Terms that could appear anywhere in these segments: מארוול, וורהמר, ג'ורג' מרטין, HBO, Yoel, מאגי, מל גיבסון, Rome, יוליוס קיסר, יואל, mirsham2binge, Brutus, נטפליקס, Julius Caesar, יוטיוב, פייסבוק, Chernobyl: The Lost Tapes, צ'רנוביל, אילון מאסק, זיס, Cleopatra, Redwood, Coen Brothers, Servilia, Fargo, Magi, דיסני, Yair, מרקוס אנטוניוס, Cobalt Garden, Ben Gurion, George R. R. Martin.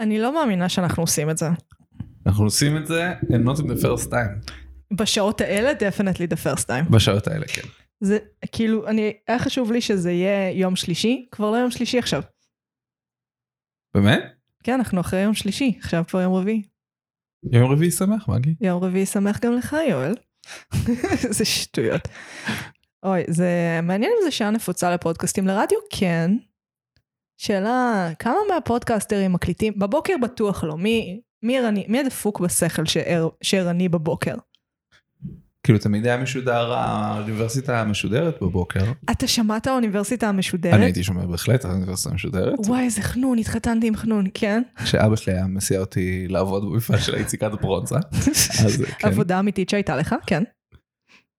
אני לא מאמינה שאנחנו עושים את זה. אנחנו עושים את זה, not in the first time. בשעות האלה, definitely the first time. בשעות האלה, כן. זה, כאילו, היה חשוב לי שזה יהיה יום שלישי, כבר לא יום שלישי עכשיו. באמת? כן, אנחנו אחרי יום שלישי, עכשיו כבר יום רביעי. יום רביעי שמח, מגי. יום רביעי שמח גם לך, יואל. זה שטויות. אוי, זה מעניין אם זה שעה נפוצה לפודקאסטים לרדיו? כן. שאלה, כמה מהפודקאסטרים מקליטים? בבוקר בטוח לא, מי הדפוק בשכל שערני בבוקר? כאילו תמיד היה משודר, האוניברסיטה המשודרת בבוקר. אתה שמעת האוניברסיטה המשודרת? אני הייתי שומע בהחלט האוניברסיטה המשודרת. וואי, איזה חנון, התחתנתי עם חנון, כן? כשאבא שלי היה מסיע אותי לעבוד במפעל של היציקת ברונזה. עבודה אמיתית שהייתה לך, כן?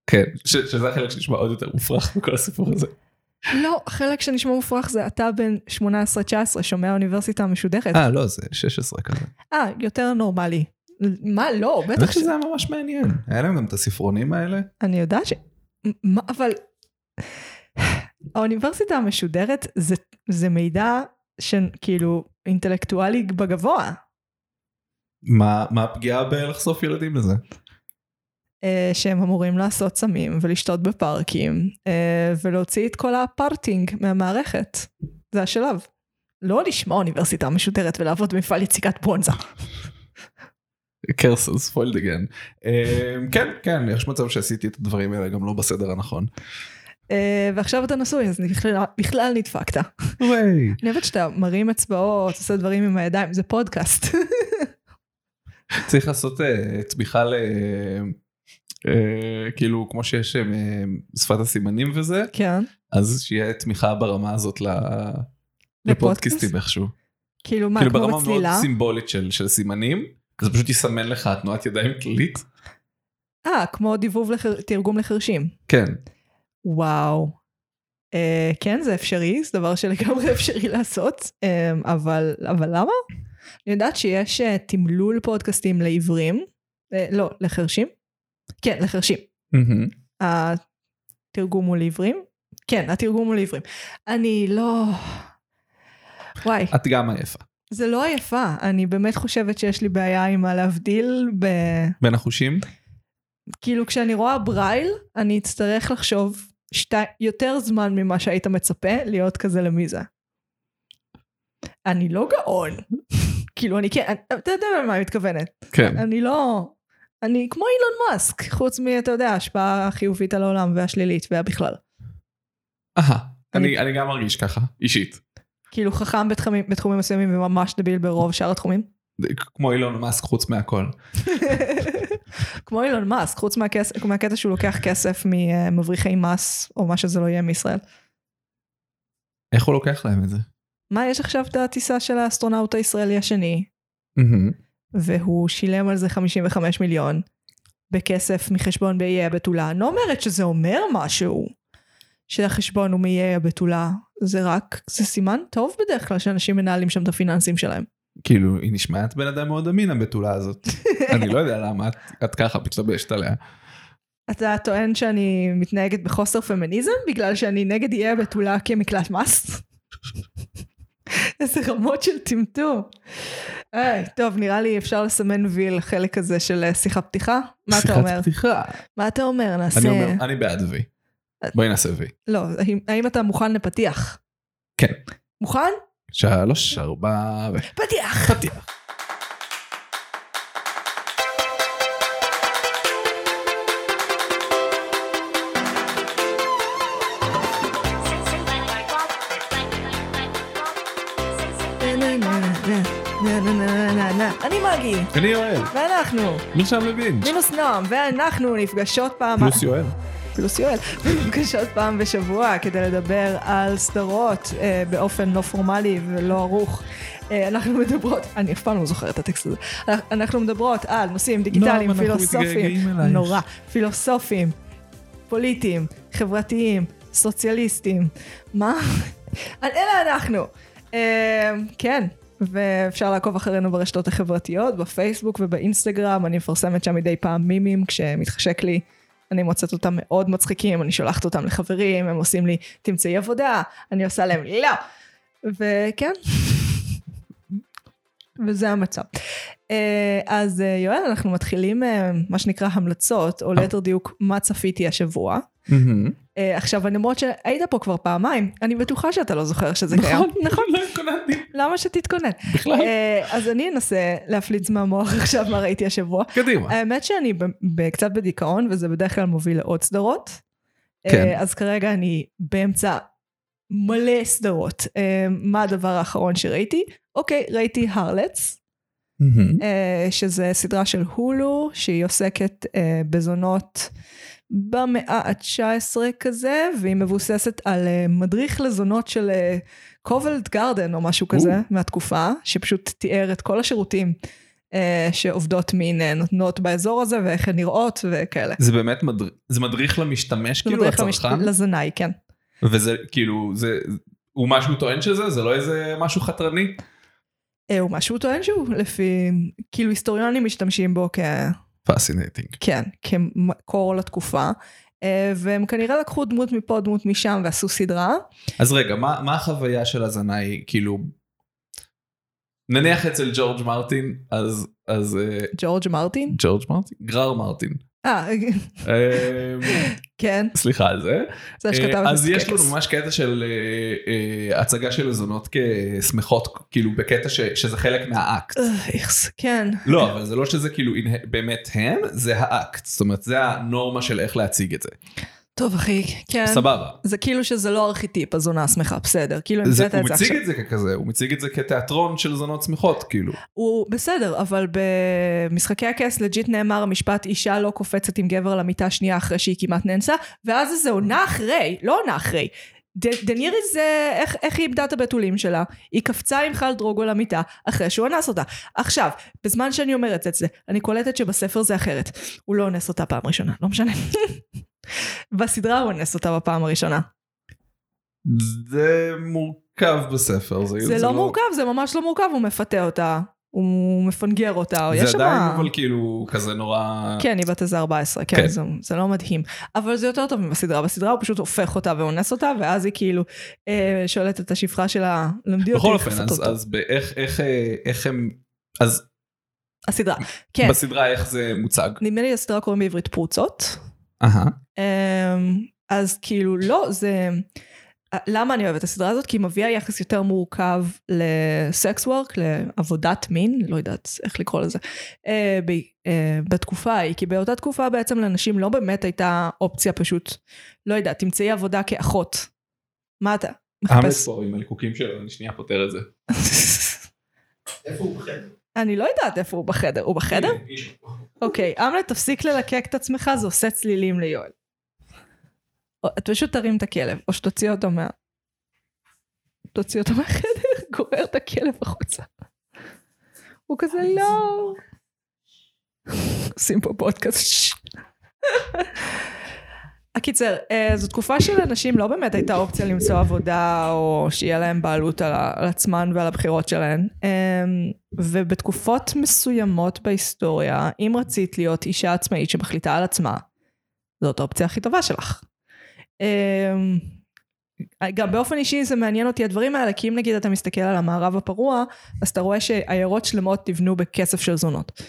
כן, שזה החלק שנשמע עוד יותר מופרך בכל הסיפור הזה. לא, חלק שנשמע מופרך זה אתה בן 18-19, שומע האוניברסיטה המשודרת. לא, זה 16 כזה. יותר נורמלי. מה? לא, בטח שזה היה ממש מעניין. היה להם גם את הספרונים האלה? אני יודעת ש... אבל... האוניברסיטה המשודרת זה מידע שכאילו אינטלקטואלי בגבוה. מה הפגיעה בלחשוף ילדים לזה? שהם אמורים לעשות סמים ולשתות בפארקים, ולהוציא את כל הפארטינג מהמערכת. זה השלב. לא לשמוע אוניברסיטה משודרת ולעבוד במפעל יציקת ברונזה. קרסס פולדגן. כן, כן, יש מצב שעשיתי את הדברים האלה, גם לא בסדר הנכון. ועכשיו אתה נשוי, אז בכלל נדפקת. אני אוהבת שאתה מרים אצבעות, עושה דברים עם הידיים, זה פודקאסט. צריך לעשות תמיכה ל... כאילו כמו שיש שפת הסימנים וזה, אז שיהיה תמיכה ברמה הזאת לפודקאסטים איכשהו. כאילו מה, כמו בצלילה? כאילו ברמה מאוד סימבולית של סימנים, זה פשוט יסמן לך תנועת ידיים כללית. כמו דיבוב תרגום לחרשים. כן. וואו. כן, זה אפשרי, זה דבר שלגמרי אפשרי לעשות, אבל למה? אני יודעת שיש תמלול פודקאסטים לעברים, לא, לחרשים. כן, לחרשים. התרגום הוא לעברים. כן, התרגום הוא לעברים. אני לא... וואי. את גם עייפה. זה לא עייפה. אני באמת חושבת שיש לי בעיה עם מה להבדיל ב... בין החושים? כאילו כשאני רואה ברייל, אני אצטרך לחשוב יותר זמן ממה שהיית מצפה להיות כזה למיזה. אני לא גאון. כאילו אני כן... אתה יודע מה אני מתכוונת. כן. אני לא... אני כמו אילון מאסק, חוץ מי, אתה יודע, ההשפעה החיובית על העולם והשלילית והבכלל. אני גם מרגיש ככה, אישית. כאילו חכם בתחומים מסוימים וממש דביל ברוב שאר התחומים? כמו אילון מאסק חוץ מהכל. כמו אילון מאסק, חוץ מהקטע שהוא לוקח כסף ממבריחי מס, או מה שזה לא יהיה מישראל. איך הוא לוקח להם את זה? מה, יש עכשיו את הטיסה של האסטרונאוט הישראלי השני? והוא שילם על זה 55 מיליון בכסף מחשבון באיי הבתולה. אני אומרת שזה אומר משהו, שהחשבון הוא מאיי הבתולה. זה רק, זה סימן טוב בדרך כלל שאנשים מנהלים שם את הפיננסים שלהם. כאילו, היא נשמעת בן אדם מאוד אמין, הבתולה הזאת. אני לא יודע למה את ככה מתלבשת עליה. אתה טוען שאני מתנהגת בחוסר פמיניזם, בגלל שאני נגד איי הבתולה כמקלט מס? איזה רמות של טמטום. טוב, נראה לי אפשר לסמן ויל חלק הזה של שיחה פתיחה. מה אתה אומר? שיחת פתיחה. מה אתה אומר? אני בעד וי. בואי נעשה וי. לא, האם אתה מוכן לפתיח? כן. מוכן? 3, 4 ו... פתיח! פתיח. אני מאגי. אני יואל. ואנחנו. מרשם לבין. מינוס נועם. ואנחנו נפגשות פעם... פלוס יואל. פלוס יואל. נפגשות פעם בשבוע כדי לדבר על סדרות באופן לא פורמלי ולא ערוך. אנחנו מדברות... אני אף פעם לא זוכרת את הטקסט הזה. אנחנו מדברות על נושאים דיגיטליים, פילוסופיים. נורא. פילוסופיים, פוליטיים, חברתיים, סוציאליסטיים. מה? אלה אנחנו. כן. ואפשר לעקוב אחרינו ברשתות החברתיות, בפייסבוק ובאינסטגרם. אני מפרסמת שם מדי פעם מימים, כשמתחשק לי, אני מוצאת אותם מאוד מצחיקים, אני שולחת אותם לחברים, הם עושים לי, תמצאי עבודה, אני עושה להם, לא. וכן. וזה המצב. אז יואל, אנחנו מתחילים מה שנקרא המלצות, או ליתר דיוק מה צפיתי השבוע. עכשיו, למרות שהיית פה כבר פעמיים, אני בטוחה שאתה לא זוכר שזה קיים. נכון, לא התכוננתי. למה שתתכונן? בכלל. אז אני אנסה להפליץ מהמוח עכשיו מה ראיתי השבוע. קדימה. האמת שאני קצת בדיכאון, וזה בדרך כלל מוביל לעוד סדרות. אז כרגע אני באמצע מלא סדרות. מה הדבר האחרון שראיתי? אוקיי, ראיתי הרלטס, שזה סדרה של הולו, שהיא עוסקת בזונות במאה ה-19 כזה, והיא מבוססת על מדריך לזונות של קובלט גרדן, או משהו כזה, מהתקופה, שפשוט תיאר את כל השירותים שעובדות מין נותנות באזור הזה, ואיך הן נראות וכאלה. זה באמת מדריך למשתמש, כאילו לצרכן? לזנאי, כן. וזה כאילו, הוא משהו טוען שזה? זה לא איזה משהו חתרני? הוא משהו טוען שהוא, לפי, כאילו היסטוריונים משתמשים בו Fascinating. כן, כמקור לתקופה, והם כנראה לקחו דמות מפה, דמות משם, ועשו סדרה. אז רגע, מה החוויה של הזנאי, כאילו, נניח אצל ג'ורג' מרטין, אז... ג'ורג' מרטין? ג'ורג' מרטין? גרר מרטין. כן. סליחה על זה. זה שכתב את זה. אז יש לנו ממש קטע של הצגה של הזונות כשמחות, כאילו בקטע שזה חלק מהאקט. כן. לא, אבל זה לא שזה כאילו באמת הם, זה האקט. זאת אומרת, זה הנורמה של איך להציג את זה. טוב אחי, כן. סבבה. זה כאילו שזה לא ארכיטיפ, הזונה שמחה, בסדר. הוא מציג את זה ככזה, הוא מציג את זה כתיאטרון של זונות שמחות, כאילו. הוא בסדר, אבל במשחקי הכס, לג'יט נאמר, המשפט אישה לא קופצת עם גבר למיטה שנייה אחרי שהיא כמעט נאנסה, ואז זה עונה אחרי, לא עונה אחרי. דנירי זה, איך היא איבדה את הבתולים שלה? היא קפצה עם חל דרוגו למיטה, אחרי שהוא אנס אותה. עכשיו, בזמן שאני אומרת את זה, אני קולטת שבספר זה אחרת. הוא לא אנס אותה פעם ראשונה, לא משנה. בסדרה הוא אנס אותה בפעם הראשונה. זה מורכב בספר. זה לא מורכב, זה ממש לא מורכב, הוא מפתה אותה, הוא מפנגר אותה. זה עדיין אבל כאילו כזה נורא... כן, היא בת איזה 14, כן, זה לא מדהים. אבל זה יותר טוב מבסדרה. בסדרה הוא פשוט הופך אותה ואונס אותה, ואז היא כאילו שואלת את השפחה שלה, למדי אותי. בכל אופן, אז איך הם... הסדרה, כן. בסדרה איך זה מוצג? נדמה לי, הסדרה קוראים בעברית פרוצות. אז כאילו לא, זה למה אני אוהבת הסדרה הזאת? כי היא מביאה יחס יותר מורכב לסקס וורק, לעבודת מין, לא יודעת איך לקרוא לזה, בתקופה היא, כי באותה תקופה בעצם לאנשים לא באמת הייתה אופציה פשוט, לא יודעת, תמצאי עבודה כאחות. מה אתה? מחפש פה עם הליקוקים שלו, אני שנייה פותר את זה. איפה הוא בחדר? אני לא יודעת איפה הוא בחדר. הוא בחדר? אוקיי, אמלה, תפסיק ללקק את עצמך, זה עושה צלילים ליואל. את פשוט תרים את הכלב, או שתוציא אותו מהחדר, גורר את הכלב החוצה. הוא כזה לא... עושים פה פודקאסט. הקיצר, זו תקופה של אנשים לא באמת הייתה אופציה למצוא עבודה, או שיהיה להם בעלות על עצמן ועל הבחירות שלהן. ובתקופות מסוימות בהיסטוריה, אם רצית להיות אישה עצמאית שמחליטה על עצמה, זאת האופציה הכי טובה שלך. גם באופן אישי זה מעניין אותי הדברים האלה, כי אם נגיד אתה מסתכל על המערב הפרוע, אז אתה רואה שעיירות שלמות נבנו בכסף של זונות.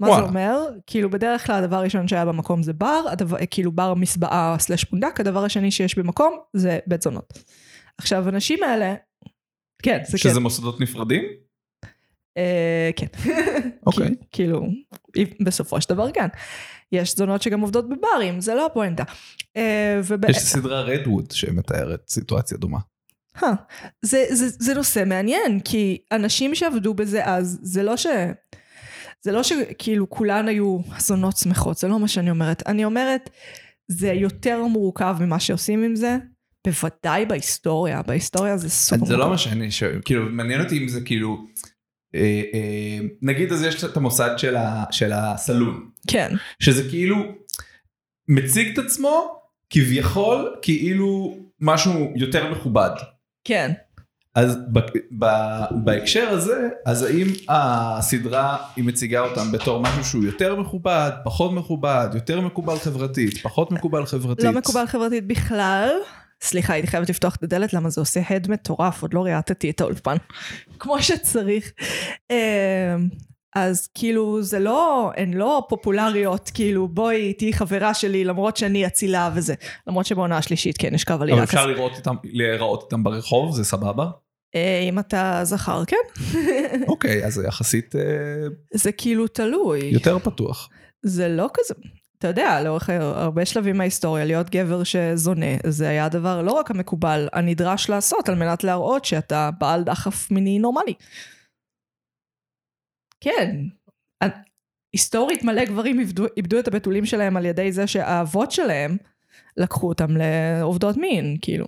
מה זה אומר? כאילו בדרך כלל הדבר הראשון שהיה במקום זה בר, כאילו בר מסבעה סלש פונדק, הדבר השני שיש במקום זה בית זונות. עכשיו הנשים האלה, כן. שזה מוסדות נפרדים? כן. אוקיי. כאילו, בסופו של דבר כן. יש זונות שגם עובדות בברים, זה לא הפואנטה. יש סדרה רדווד שמתארת סיטואציה דומה. זה נושא מעניין, כי אנשים שעבדו בזה אז, זה לא שכאילו כולן היו זונות שמחות, זה לא מה שאני אומרת. אני אומרת, זה יותר מורכב ממה שעושים עם זה, בוודאי בהיסטוריה, בהיסטוריה זה סופר מורכב. זה לא מה שאני שואל, כאילו מעניין אותי אם זה כאילו, נגיד אז יש את המוסד של הסלון. כן. שזה כאילו מציג את עצמו כביכול כאילו משהו יותר מכובד. כן. אז בהקשר הזה, אז האם הסדרה היא מציגה אותם בתור משהו שהוא יותר מכובד, פחות מכובד, יותר מקובל חברתית, פחות מקובל חברתית? לא מקובל חברתית בכלל, סליחה, הייתי חייבת לפתוח את הדלת, למה זה עושה הד מטורף, עוד לא ראיתי את האולפן, כמו שצריך. אז כאילו זה לא, הן לא פופולריות, כאילו בואי תהי חברה שלי, למרות שאני אצילה וזה, למרות שבעונה השלישית כן, נשכב על עירה כזה. אבל אפשר להיראות איתם ברחוב, זה סבבה? אם אתה זכר, כן. אוקיי, אז יחסית... זה כאילו תלוי. יותר פתוח. זה לא כזה... אתה יודע, לאורך הרבה שלבים מההיסטוריה, להיות גבר שזונה, זה היה הדבר לא רק המקובל, הנדרש לעשות, על מנת להראות שאתה בעל דחף מיני נורמלי. כן. היסטורית מלא גברים איבדו את הבתולים שלהם על ידי זה שהאבות שלהם לקחו אותם לעובדות מין, כאילו.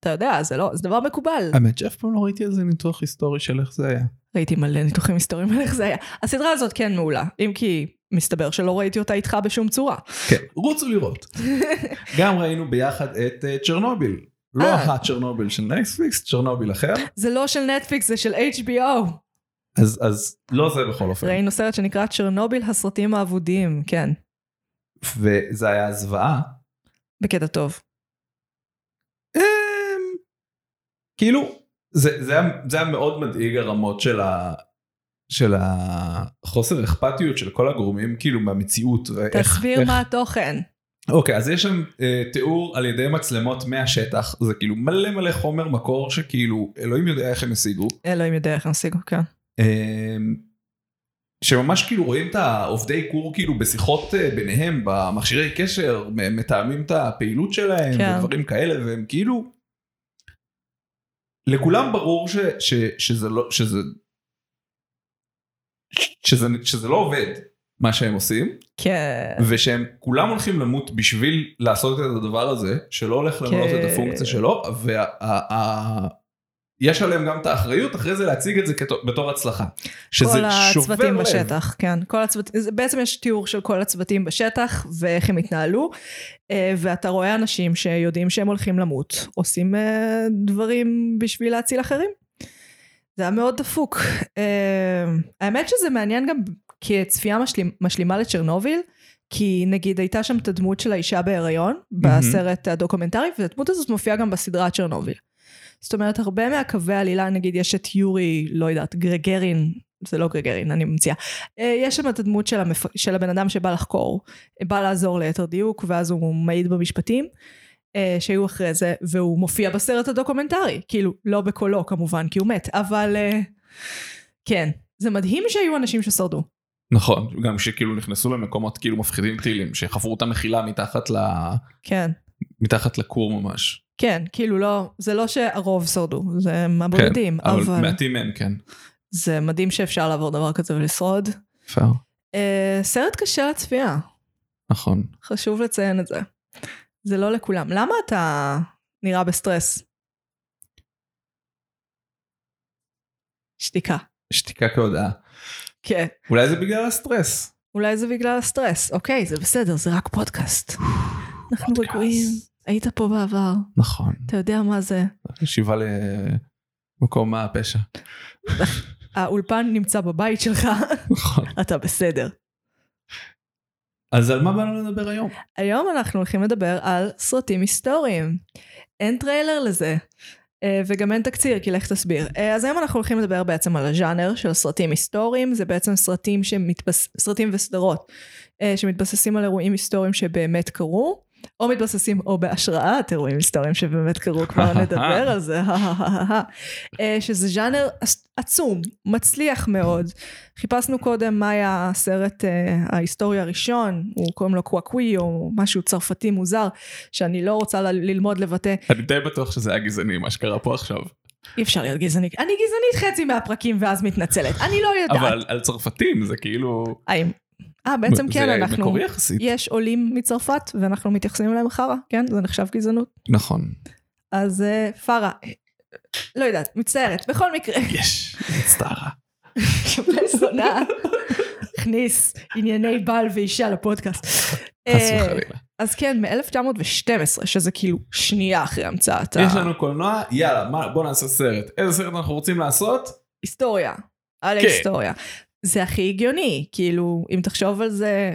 אתה יודע, זה לא, זה דבר מקובל. האמת שאף פעם לא ראיתי איזה ניתוח היסטורי של איך זה היה. ראיתי מלא ניתוחים היסטוריים על איך זה היה. הסדרה הזאת כן מעולה, אם כי מסתבר שלא ראיתי אותה איתך בשום צורה. כן, רוצו לראות. גם ראינו ביחד את צ'רנוביל. לא אחת צ'רנוביל של נטפליקס, צ'רנוביל אחר. זה לא של נטפליקס, זה של HBO. אז לא זה בכל אופן. ראינו סרט שנקרא צ'רנוביל, הסרטים האבודים, כן. וזה היה זוועה. בקטע טוב. כאילו, זה היה מאוד מדאיג הרמות של החוסר אכפתיות של כל הגורמים, כאילו, במציאות. תסביר מה התוכן. אוקיי, אז יש שם תיאור על ידי מצלמות מהשטח, זה כאילו מלא מלא חומר מקור, שכאילו, אלוהים יודע איך הם השיגו. אלוהים יודע איך הם השיגו, כן. שממש כאילו רואים את העובדי קור, כאילו, בשיחות ביניהם, במכשירי קשר, מתאמים את הפעילות שלהם, ודברים כאלה, והם כאילו... לכולם ברור שזה לא עובד מה שהם עושים, ושהם כולם הולכים למות בשביל לעשות את הדבר הזה, שלא הולך למנות את הפונקציה שלו, ויש עליהם גם את האחריות, אחרי זה להציג את זה בתור הצלחה. כל הצוותים בשטח, כן. בעצם יש תיאור של כל הצוותים בשטח, ואיך הם התנהלו, ואתה רואה אנשים שיודעים שהם הולכים למות, עושים דברים בשביל להציל אחרים. זה היה מאוד דפוק. האמת שזה מעניין גם כצפייה משלימה לצ'רנוביל, כי נגיד הייתה שם את הדמות של האישה בהיריון, בסרט הדוקומנטרי, והדמות הזאת מופיעה גם בסדרה צ'רנוביל. זאת אומרת, הרבה מהקווי העלילה, נגיד, יש את יורי, לא יודעת, גרגרין, זה לא גרגרין, אני ממציאה. יש שם את הדמות של הבן אדם שבא לחקור, בא לעזור ליתר דיוק, ואז הוא מעיד במשפטים, שהיו אחרי זה, והוא מופיע בסרט הדוקומנטרי, כאילו, לא בקולו כמובן, כי הוא מת, אבל כן, זה מדהים שהיו אנשים ששרדו. נכון, גם שכאילו נכנסו למקומות כאילו מפחידים טילים, שחפרו אותם מחילה מתחת לקור ממש. כן, כאילו לא, זה לא שהרוב שרדו, זה מבודדים. כן, אבל מעטים הם, כן. זה מדהים שאפשר לעבור דבר כזה ולשרוד. אפשר. סרט קשה לצפייה. נכון. חשוב לציין את זה. זה לא לכולם. למה אתה נראה בסטרס? שתיקה. שתיקה כהודעה. כן. אולי זה בגלל הסטרס. אולי זה בגלל הסטרס. אוקיי, זה בסדר, זה רק פודקאסט. אנחנו רגועים. היית פה בעבר. נכון. אתה יודע מה זה? שיבה למקום מה הפשע. האולפן נמצא בבית שלך. נכון. אתה בסדר. אז על מה באנו לדבר היום? היום אנחנו הולכים לדבר על סרטים היסטוריים. אין טריילר לזה. וגם אין תקציר, כי לך תסביר. אז היום אנחנו הולכים לדבר בעצם על הז'אנר של סרטים היסטוריים. זה בעצם סרטים וסדרות שמתבססים על אירועים היסטוריים שבאמת קרו. או מתבססים, או בהשראה, אירועים היסטוריים שבאמת קרו, כבר נדבר על זה, שזה ז'אנר עצום, מצליח מאוד. חיפשנו קודם מה היה הסרט ההיסטוריה הראשון, הוא קוראים לו קוואקווי, או משהו צרפתי מוזר, שאני לא רוצה ללמוד לבטא. אני די בטוח שזה היה גזעני, מה שקרה פה עכשיו. אי אפשר להיות גזענית. אני גזענית חצי מהפרקים, ואז מתנצלת. אני לא יודעת. אבל על צרפתים זה כאילו... בעצם כן, אנחנו, יש עולים מצרפת, ואנחנו מתייחסים אליהם חרה, כן? זה נחשב גזענות. נכון. אז פרה, לא יודעת, מצטערת, בכל מקרה. יש, מצטערה. בזונה, הכניס ענייני בעל ואישה לפודקאסט. אז כן, מ-1912, שזה כאילו שנייה אחרי המצאת. יש לנו קולנוע, יאללה, בוא נעשה סרט. איזה סרט אנחנו רוצים לעשות? היסטוריה, על ההיסטוריה. זה הכי הגיוני, כאילו, אם תחשוב על זה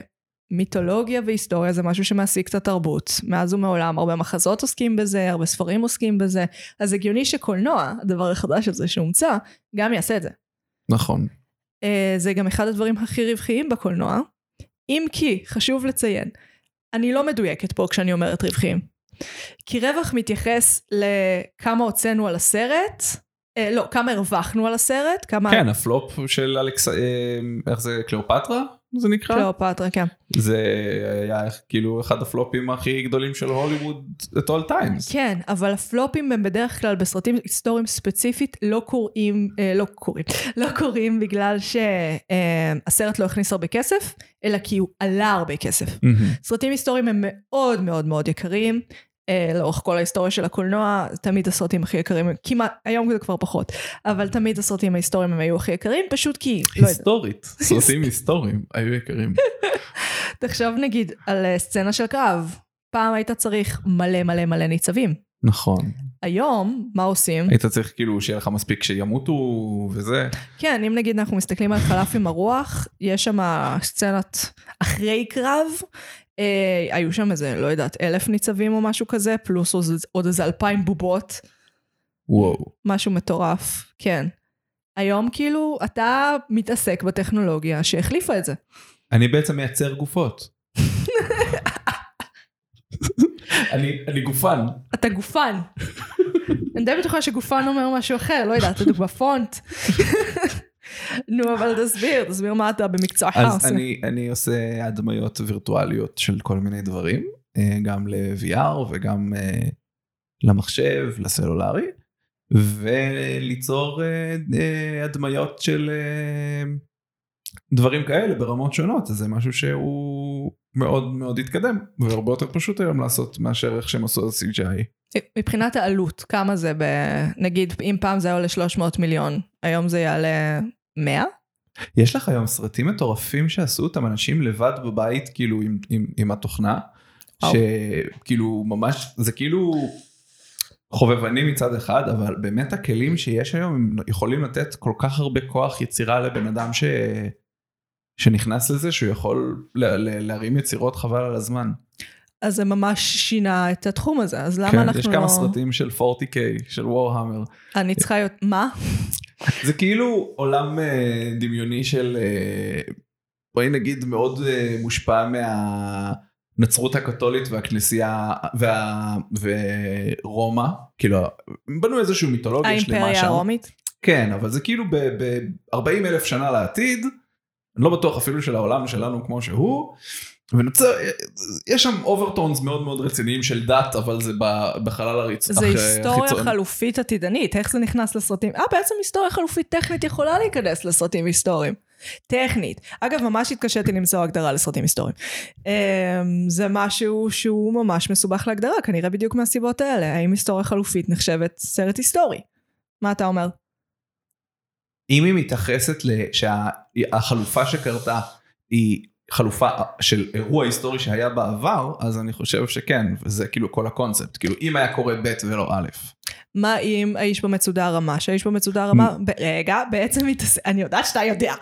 מיתולוגיה והיסטוריה זה משהו שמעסיק את התרבות, מאז ומעולם, הרבה מחזות עוסקים בזה, הרבה ספרים עוסקים בזה, אז הגיוני שקולנוע, הדבר החדש הזה שהומצא, גם יעשה את זה. נכון. זה גם אחד הדברים הכי רווחיים בקולנוע, אם כי, חשוב לציין, אני לא מדויקת פה כשאני אומרת רווחיים, כי רווח מתייחס לכמה הוצאנו על הסרט, לא, כמה הרווחנו על הסרט, כמה... כן, הפלופ של איך זה, קליאופטרה? זה נקרא? קליאופטרה, כן. זה היה כאילו אחד הפלופים הכי גדולים של הוליווד at all times. כן, אבל הפלופים הם בדרך כלל בסרטים היסטוריים ספציפית לא קוראים בגלל שהסרט לא הכניס הרבה כסף, אלא כי הוא עלה הרבה כסף. סרטים היסטוריים הם מאוד מאוד מאוד יקרים, לאורך כל ההיסטוריה של הקולנוע, תמיד הסרטים הכי יקרים, כמעט, היום זה כבר פחות, אבל תמיד הסרטים ההיסטוריים הם היו הכי יקרים, פשוט כי... היסטורית, סרטים היסטוריים היו יקרים. תחשוב נגיד על סצנה של קרב, פעם היית צריך מלא מלא מלא ניצבים. נכון. היום, מה עושים? היית צריך כאילו שיהיה לך מספיק שימותו וזה. כן, אם נגיד אנחנו מסתכלים על חלף עם הרוח, יש שם סצנת אחרי קרב, היו שם איזה, לא יודעת, 1,000 ניצבים או משהו כזה, פלוס עוד איזה 2,000 בובות. וואו. משהו מטורף, כן. היום כאילו אתה מתעסק בטכנולוגיה שהחליפה את זה. אני בעצם מייצר גופות. אני גופן. אתה גופן. אני די בטוחה שגופן אומר משהו אחר, לא יודעת, אתה דוגמה פונט. נו, אבל תסביר מה אתה במקצועך עושה. אז אני עושה הדמיות וירטואליות של כל מיני דברים, גם ל-VR וגם למחשב, לסלולרי, וליצור הדמיות של דברים כאלה ברמות שונות, אז זה משהו שהוא מאוד מאוד התקדם, והרבה יותר פשוט היום לעשות מאשר איך שהם עשו ה-CGI. מבחינת העלות, כמה זה, נגיד, אם פעם זה היה עולה 300 מיליון, היום זה יעלה 100? יש לך היום סרטים מטורפים שעשו אותם אנשים לבד בבית, כאילו, עם התוכנה, שכאילו ממש, זה כאילו חובבנים מצד אחד, אבל באמת הכלים שיש היום, הם יכולים לתת כל כך הרבה כוח יצירה לבן אדם שנכנס לזה, שהוא יכול להרים יצירות חבל על הזמן. אז זה ממש שינה את התחום הזה, אז למה כן, אנחנו לא... כן, יש כמה סרטים של 40k, של וורהמר. אני צריכה... מה? זה כאילו עולם דמיוני של... בואי נגיד מאוד מושפע מהנצרות הקתולית והכנסייה ורומא, כאילו, בנו איזשהו מיתולוגיה שלמה שם. האימפריה הרומית? כן, אבל זה כאילו ב-40,000 שנה לעתיד, אני לא בטוח אפילו של העולם שלנו כמו שהוא, יש שם אוברטונס מאוד מאוד רציניים של דת, אבל זה בחלל החיצון. זה היסטוריה חלופית עתידנית, איך זה נכנס לסרטים? בעצם היסטוריה חלופית טכנית יכולה להיכנס לסרטים היסטוריים. טכנית. אגב, ממש התקשיתי למצוא הגדרה לסרטים היסטוריים. זה משהו שהוא ממש מסובך להגדרה, כנראה בדיוק מהסיבות האלה. האם היסטוריה חלופית נחשבת סרט היסטורי? מה אתה אומר? אם היא מתייחסת שהחלופה שקרתה היא... חלופה של אירוע היסטורי שהיה בעבר, אז אני חושב שכן, וזה כאילו כל הקונספט, כאילו אם היה קורה ב' ולא א'. מה אם האיש במצודה הרמה, שהאיש במצודה הרמה, רגע, בעצם אני יודעת שאתה יודע.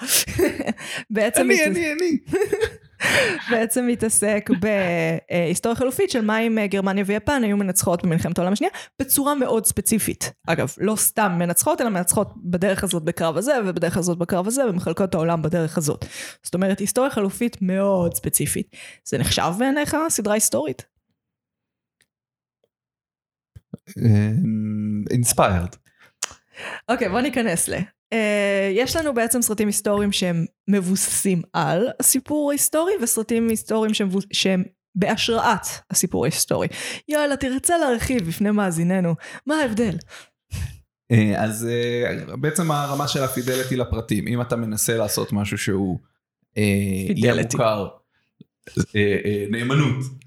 בעצם מתעסק בהיסטוריה חלופית של מה אם גרמניה ויפן היו מנצחות במלחמת העולם השנייה, בצורה מאוד ספציפית. אגב, לא סתם מנצחות, אלא מנצחות בדרך הזאת בקרב הזה, ובדרך הזאת בקרב הזה, ומחלקות את העולם בדרך הזאת. זאת אומרת, היסטוריה חלופית מאוד ספציפית. זה נחשב בעיניך סדרה היסטורית? Inspired. אוקיי, בוא ניכנס ל... יש לנו בעצם סרטים היסטוריים שהם מבוססים על הסיפור ההיסטורי, וסרטים היסטוריים שהם בהשראת הסיפור ההיסטורי. יואל, תרצה להרחיב בפני מאזיננו, מה ההבדל? אז בעצם הרמה של הפידליטי לפרטים, אם אתה מנסה לעשות משהו שהוא יהיה מוכר,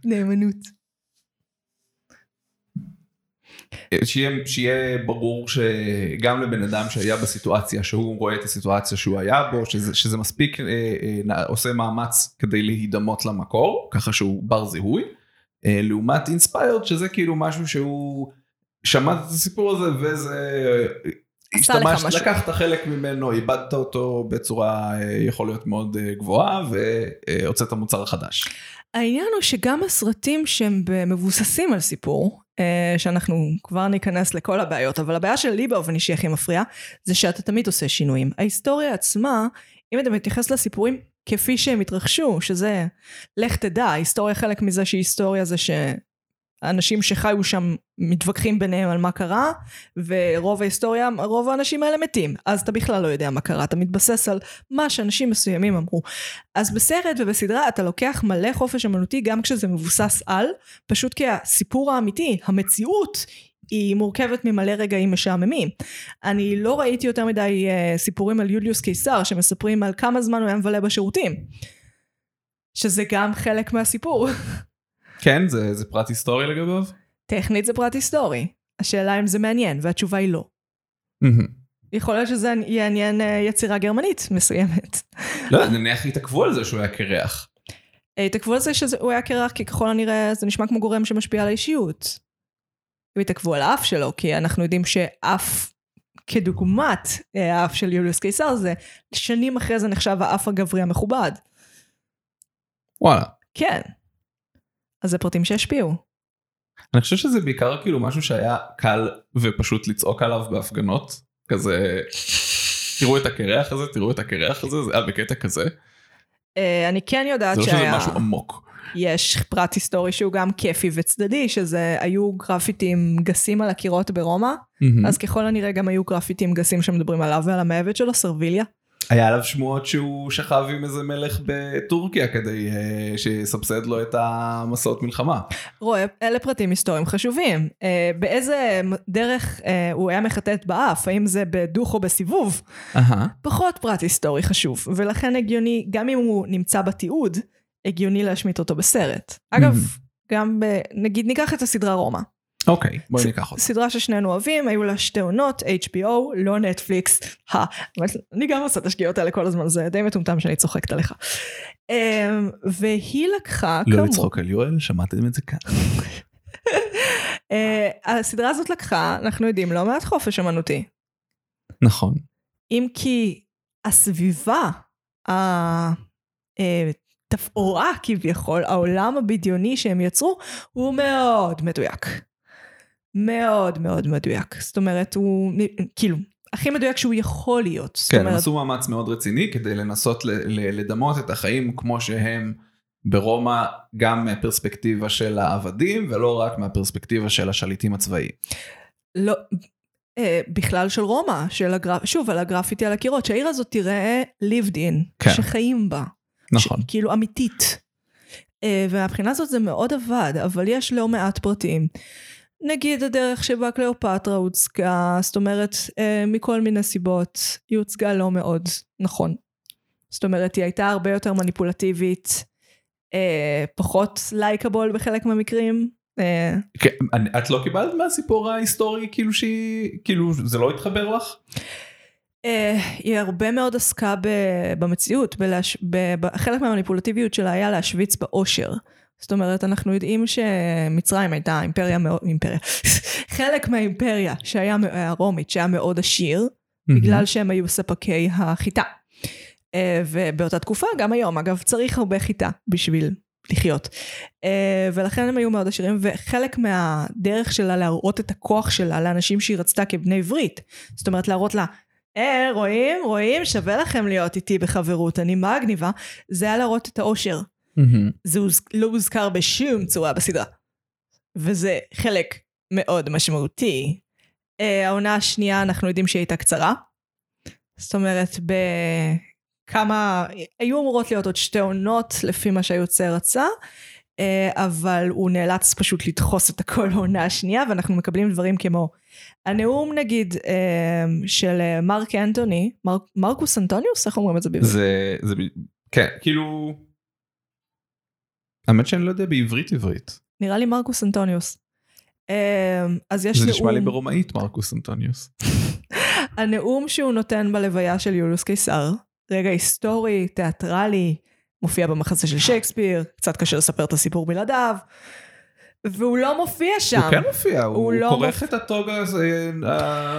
נאמנות. שיהיה ברור שגם לבן אדם שהיה בסיטואציה, שהוא רואה את הסיטואציה שהוא היה בו, שזה מספיק עושה מאמץ כדי להידמות למקור, ככה שהוא בר זיהוי, לעומת אינספיירד, שזה כאילו משהו שהוא שמע את הסיפור הזה, וזה לקחת חלק ממנו, איבדת אותו בצורה יכול להיות מאוד גבוהה, והוצאת המוצר החדש. העניין הוא שגם הסרטים שהם מבוססים על סיפור, שאנחנו כבר ניכנס לכל הבעיות, אבל הבעיה שלי באופן אישי הכי מפריע, זה שאתה תמיד עושה שינויים. ההיסטוריה עצמה, אם אתה מתייחס לסיפורים כפי שהם התרחשו, שזה, לך תדע, ההיסטוריה חלק מזה שהיא היסטוריה זה ש... האנשים שחיו שם מתווכחים ביניהם על מה קרה, ורוב ההיסטוריה, רוב האנשים האלה מתים, אז אתה בכלל לא יודע מה קרה, אתה מתבסס על מה שאנשים מסוימים אמרו. אז בסרט ובסדרה אתה לוקח מלא חופש אמנותי, גם כשזה מבוסס על, פשוט כי הסיפור האמיתי, המציאות, היא מורכבת ממלא רגעים משעממים. אני לא ראיתי יותר מדי סיפורים על יוליוס קיסר, שמספרים על כמה זמן הוא היה מבלה בשירותים, שזה גם חלק מהסיפור. כן, זה פרט היסטורי לגביו? טכנית זה פרט היסטורי. השאלה אם זה מעניין, והתשובה היא לא. יכול להיות שזה יעניין יצירה גרמנית מסוימת. לא, נניח התעכבו על זה שהוא היה קרח. התעכבו על זה שהוא היה קרח, כי ככל הנראה זה נשמע כמו גורם שמשפיע על האישיות. התעכבו על האף שלו, כי אנחנו יודעים שאף, כדוגמת האף של יוליוס קיסר, זה שנים אחרי זה נחשב האף הגברי המכובד. וואלה. כן. אז זה פרטים שהשפיעו. אני חושב שזה בעיקר כאילו משהו שהיה קל ופשוט לצעוק עליו בהפגנות, כזה, תראו את הקרח הזה, תראו את הקרח הזה, זה היה בקטע כזה. אני כן יודעת שהיה... זה לא שזה משהו עמוק. יש פרט היסטורי שהוא גם כיפי וצדדי, שזה היו גרפיטים גסים על הקירות ברומא, אז ככל הנראה גם היו גרפיטים גסים שמדברים עליו ועל המעבד שלו, סרביליה. היה עליו שמועות שהוא שכב עם איזה מלך בטורקיה כדי שסבסד לו את המסעות מלחמה. רואה, אלה פרטים היסטוריים חשובים. באיזה דרך הוא היה מחטט באף, האם זה בדוח או בסיבוב? פחות פרט היסטורי חשוב, ולכן הגיוני, גם אם הוא נמצא בתיעוד, הגיוני להשמיט אותו בסרט. אגב, גם נגיד ניקח את הסדרה רומא. אוקיי, בואי ניקח אותה. סדרה ששנינו אוהבים, היו לה שתי עונות, HBO, לא נטפליקס, אני גם עושה תשגיאות האלה כל הזמן, זה די מטומטם שאני צוחקת עליך. והיא לקחה כמו... לא לצחוק על יואל, שמעתם את זה כאן. הסדרה הזאת לקחה, אנחנו יודעים, לא מעט חופש אמנותי. נכון. אם כי הסביבה, התפאורה כביכול, העולם הבדיוני שהם יצרו, הוא מאוד מדויק. מאוד מאוד מדויק. זאת אומרת, הוא כאילו, הכי מדויק שהוא יכול להיות. כן, הם עשו מאמץ מאוד רציני כדי לנסות לדמות את החיים כמו שהם ברומא, גם מהפרספקטיבה של העבדים, ולא רק מהפרספקטיבה של השליטים הצבאיים. לא, בכלל של רומא, שוב, על הגרפיטי על הקירות, שהעיר הזאת תראה lived in, שחיים בה. נכון. כאילו אמיתית. והבחינה הזאת זה מאוד עבד, אבל יש לא מעט פרטים. נגיד הדרך שבה קליאופטרה הוצגה, זאת אומרת, מכל מיני סיבות, היא הוצגה לא מאוד, נכון. זאת אומרת, היא הייתה הרבה יותר מניפולטיבית, פחות לייקבול בחלק מהמקרים. את לא קיבלת מהסיפור ההיסטורי, כאילו זה לא התחבר לך? היא הרבה מאוד עסקה במציאות, חלק מהמניפולטיביות שלה היה להשוויץ באושר. זאת אומרת, אנחנו יודעים שמצרים הייתה אימפריה, חלק מהאימפריה שהיה הרומית, שהיה מאוד עשיר, בגלל שהם היו ספקי החיטה. ובאותה תקופה, גם היום, אגב, צריך הרבה חיטה בשביל לחיות. ולכן הם היו מאוד עשירים, וחלק מהדרך שלה להראות את הכוח שלה לאנשים שהיא רצתה כבני ברית. זאת אומרת, להראות לה, רואים, רואים, שווה לכם להיות איתי בחברות, אני מגניבה, זה היה להראות את האושר. זה לא הוזכר בשום צורה בסדרה, וזה חלק מאוד משמעותי. העונה השנייה אנחנו יודעים שהיא הייתה קצרה, זאת אומרת בכמה, היו אמורות להיות עוד שתי עונות לפי מה שהיוצר רצה, אבל הוא נאלץ פשוט לדחוס את הכל העונה השנייה, ואנחנו מקבלים דברים כמו הנאום נגיד של מרקוס אנטוניוס, איך אומרים את זה בעברית? זה כן, כאילו האמת שאני לא יודע בעברית. נראה לי מרקוס אנטוניוס. אז יש נאום... זה נשמע לי ברומאית מרקוס אנטוניוס. הנאום שהוא נותן בלוויה של יוליוס קיסר, רגע היסטורי, תיאטרלי, מופיע במחזה של שייקספיר, קצת קשה לספר את הסיפור בלעדיו, והוא לא מופיע שם. הוא כן מופיע, הוא כורך את התוגה,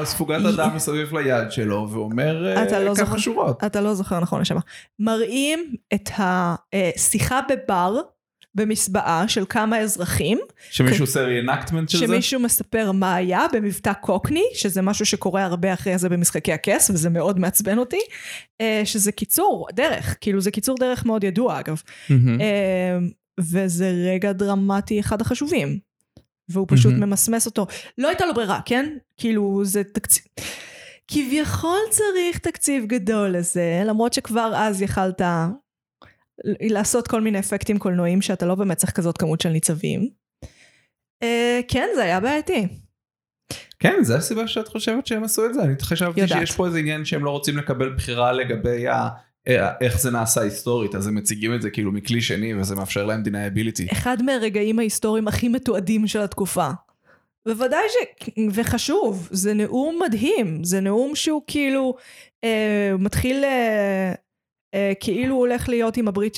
ספוגת הדם מסביב ליד שלו, ואומר כמה שורות. אתה לא זוכר, נכון, נשמע. מראים את השיחה בבר, במסבעה של כמה אזרחים. שמישהו עושה רינקטמנט של זה? שמישהו מספר מה היה במבטא קוקני, שזה משהו שקורה הרבה אחרי זה במשחקי הכס, וזה מאוד מעצבן אותי, שזה קיצור דרך, כאילו זה קיצור דרך מאוד ידוע אגב. וזה רגע דרמטי אחד החשובים, והוא פשוט ממסמס אותו. לא הייתה לו ברירה, כן? כאילו זה תקציב... כביכול צריך תקציב גדול לזה, למרות שכבר אז יכלת... לעשות כל מיני אפקטים קולנועיים שאתה לא באמת צריך כזאת כמות של ניצבים. כן, זה היה בעייתי. כן, זה הסיבה שאת חושבת שהם עשו את זה. אני חשבתי שיש פה איזה עניין שהם לא רוצים לקבל בחירה לגבי איך זה נעשה היסטורית, אז הם מציגים את זה כאילו מכלי שני, וזה מאפשר להם דנייביליטי. אחד מהרגעים ההיסטוריים הכי מתועדים של התקופה. בוודאי וחשוב, זה נאום מדהים, זה נאום שהוא כאילו מתחיל... כאילו הוא הולך להיות עם הברית,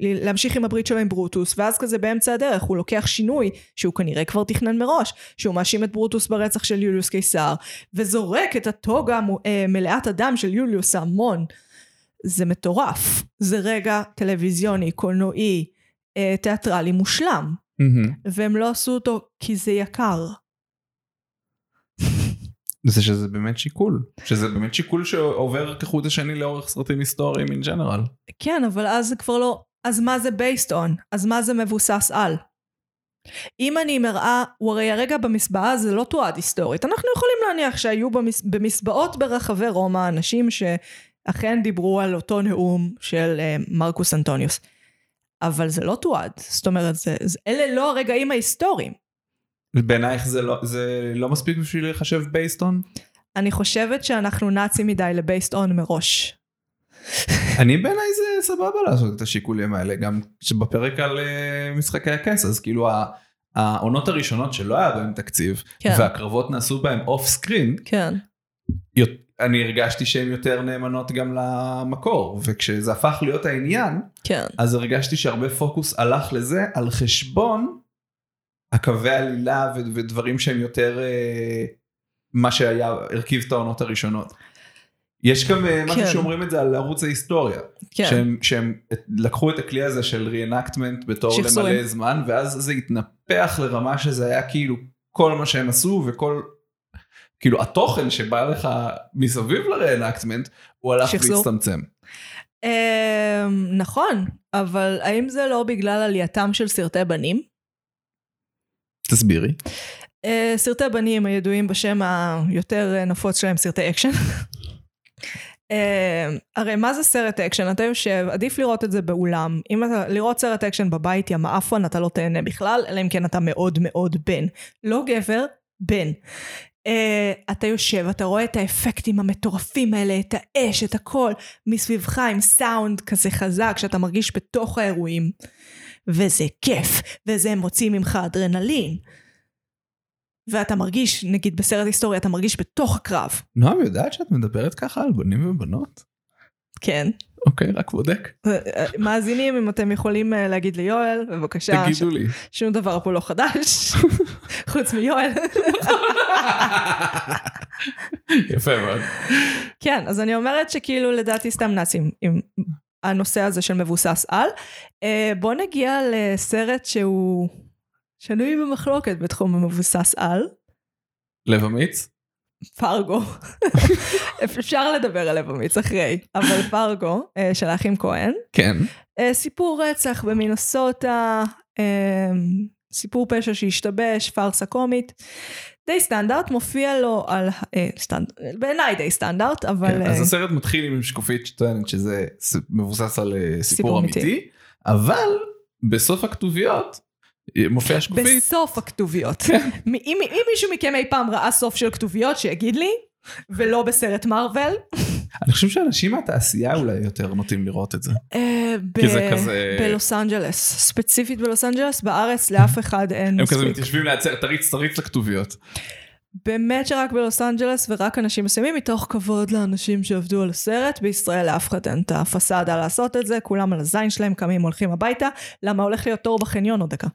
להמשיך עם הברית שלו עם ברוטוס, ואז כזה באמצע הדרך הוא לוקח שינוי, שהוא כנראה כבר תכנן מראש, שהוא מאשים את ברוטוס ברצח של יוליוס קיסר, וזורק את התוגה מלאת הדם של יוליוס המון. זה מטורף, זה רגע טלוויזיוני, קולנועי, תיאטרלי מושלם, והם לא עשו אותו כי זה יקר. זה שזה באמת שיקול, שזה באמת שיקול שעובר כחוד השני לאורך סרטים היסטוריים in general. כן, אבל אז זה כבר לא, אז מה זה based on? אז מה זה מבוסס על? אם אני מראה, הרי הרגע במסבעה זה לא תועד היסטורית, אנחנו יכולים להניח שהיו במסבעות ברחבי רומא אנשים שאכן דיברו על אותו נאום של מרקוס אנטוניוס, אבל זה לא תועד, זאת אומרת, אלה לא הרגעים ההיסטוריים. בעינייך זה לא מספיק בשביל לחשב based on? אני חושבת שאנחנו נאצים מדי ל-based on מראש. אני בעיניי זה סבבה לעשות את השיקולים האלה, גם שבפרק על משחקי הכס, אז כאילו העונות הראשונות שלא היה בהם תקציב, והקרבות נעשו בהם אוף סקרין, אני הרגשתי שהן יותר נאמנות גם למקור, וכשזה הפך להיות העניין, אז הרגשתי שהרבה פוקוס הלך לזה, על חשבון, הקווי העלילה ודברים שהם יותר מה שהיה הרכיב טעונות הראשונות. יש גם משהו שאומרים את זה על ערוץ ההיסטוריה, שהם לקחו את הכלי הזה של ריאנקטמנט בתור למלא זמן, ואז זה התנפח לרמה שזה היה כאילו כל מה שהם עשו, וכל כאילו התוכן שבא לך מסביב לריאנקטמנט, הוא הלך והצטמצם. נכון, אבל האם זה לא בגלל עלייתם של סרטי בנים? תסבירי. סרטי בנים הידועים בשם היותר נפוץ שלהם סרטי אקשן. הרי מה זה סרט אקשן? אתה יושב, עדיף לראות את זה באולם. אם אתה לראות סרט אקשן בבית, יא מעפן, אתה לא תהנה בכלל, אלא אם כן אתה מאוד מאוד בן. לא גבר, בן. אתה יושב, אתה רואה את האפקטים המטורפים האלה, את האש, את הכל, מסביבך עם סאונד כזה חזק, שאתה מרגיש בתוך האירועים. וזה כיף, וזה הם מוצאים ממך אדרנלין, ואתה מרגיש, נגיד בסרט היסטוריה, אתה מרגיש בתוך הקרב. נועם יודעת שאת מדברת ככה על בנים ובנות? כן. אוקיי, רק בודק. מאזינים, אם אתם יכולים להגיד ליואל, בבקשה. תגידו לי. שום דבר פה לא חדש, חוץ מיואל. יפה מאוד. כן, אז אני אומרת שכאילו לדעתי סתם נאצים עם... הנושא הזה של מבוסס על. בוא נגיע לסרט שהוא שנוי במחלוקת בתחום המבוסס על. לב אמיץ? פארגו. אפשר לדבר על לב אמיץ אחרי, אבל פארגו של האחים כהן. כן. סיפור רצח במינסוטה, סיפור פשע שהשתבש, פרסה קומית. די סטנדרט, מופיע לו על... בעיניי די סטנדרט, אבל... אז הסרט מתחיל עם שקופית שטוענת שזה מבוסס על סיפור אמיתי, אבל בסוף הכתוביות מופיע שקופית. בסוף הכתוביות. אם מישהו מכם אי פעם ראה סוף של כתוביות, שיגיד לי, ולא בסרט מרוול. אני חושב שאנשים מהתעשייה אולי יותר נוטים לראות את זה. בלוס אנג'לס, ספציפית בלוס אנג'לס, בארץ לאף אחד אין... הם כזה מתיישבים להצר, תריץ לכתוביות. באמת שרק בלוס אנג'לס ורק אנשים מסיימים, מתוך כבוד לאנשים שעבדו על הסרט. בישראל לאף אחד אין את הפסאדה לעשות את זה, כולם על הזין שלהם קמים הולכים הביתה, למה הולך להיות תור בחניון עוד דקה.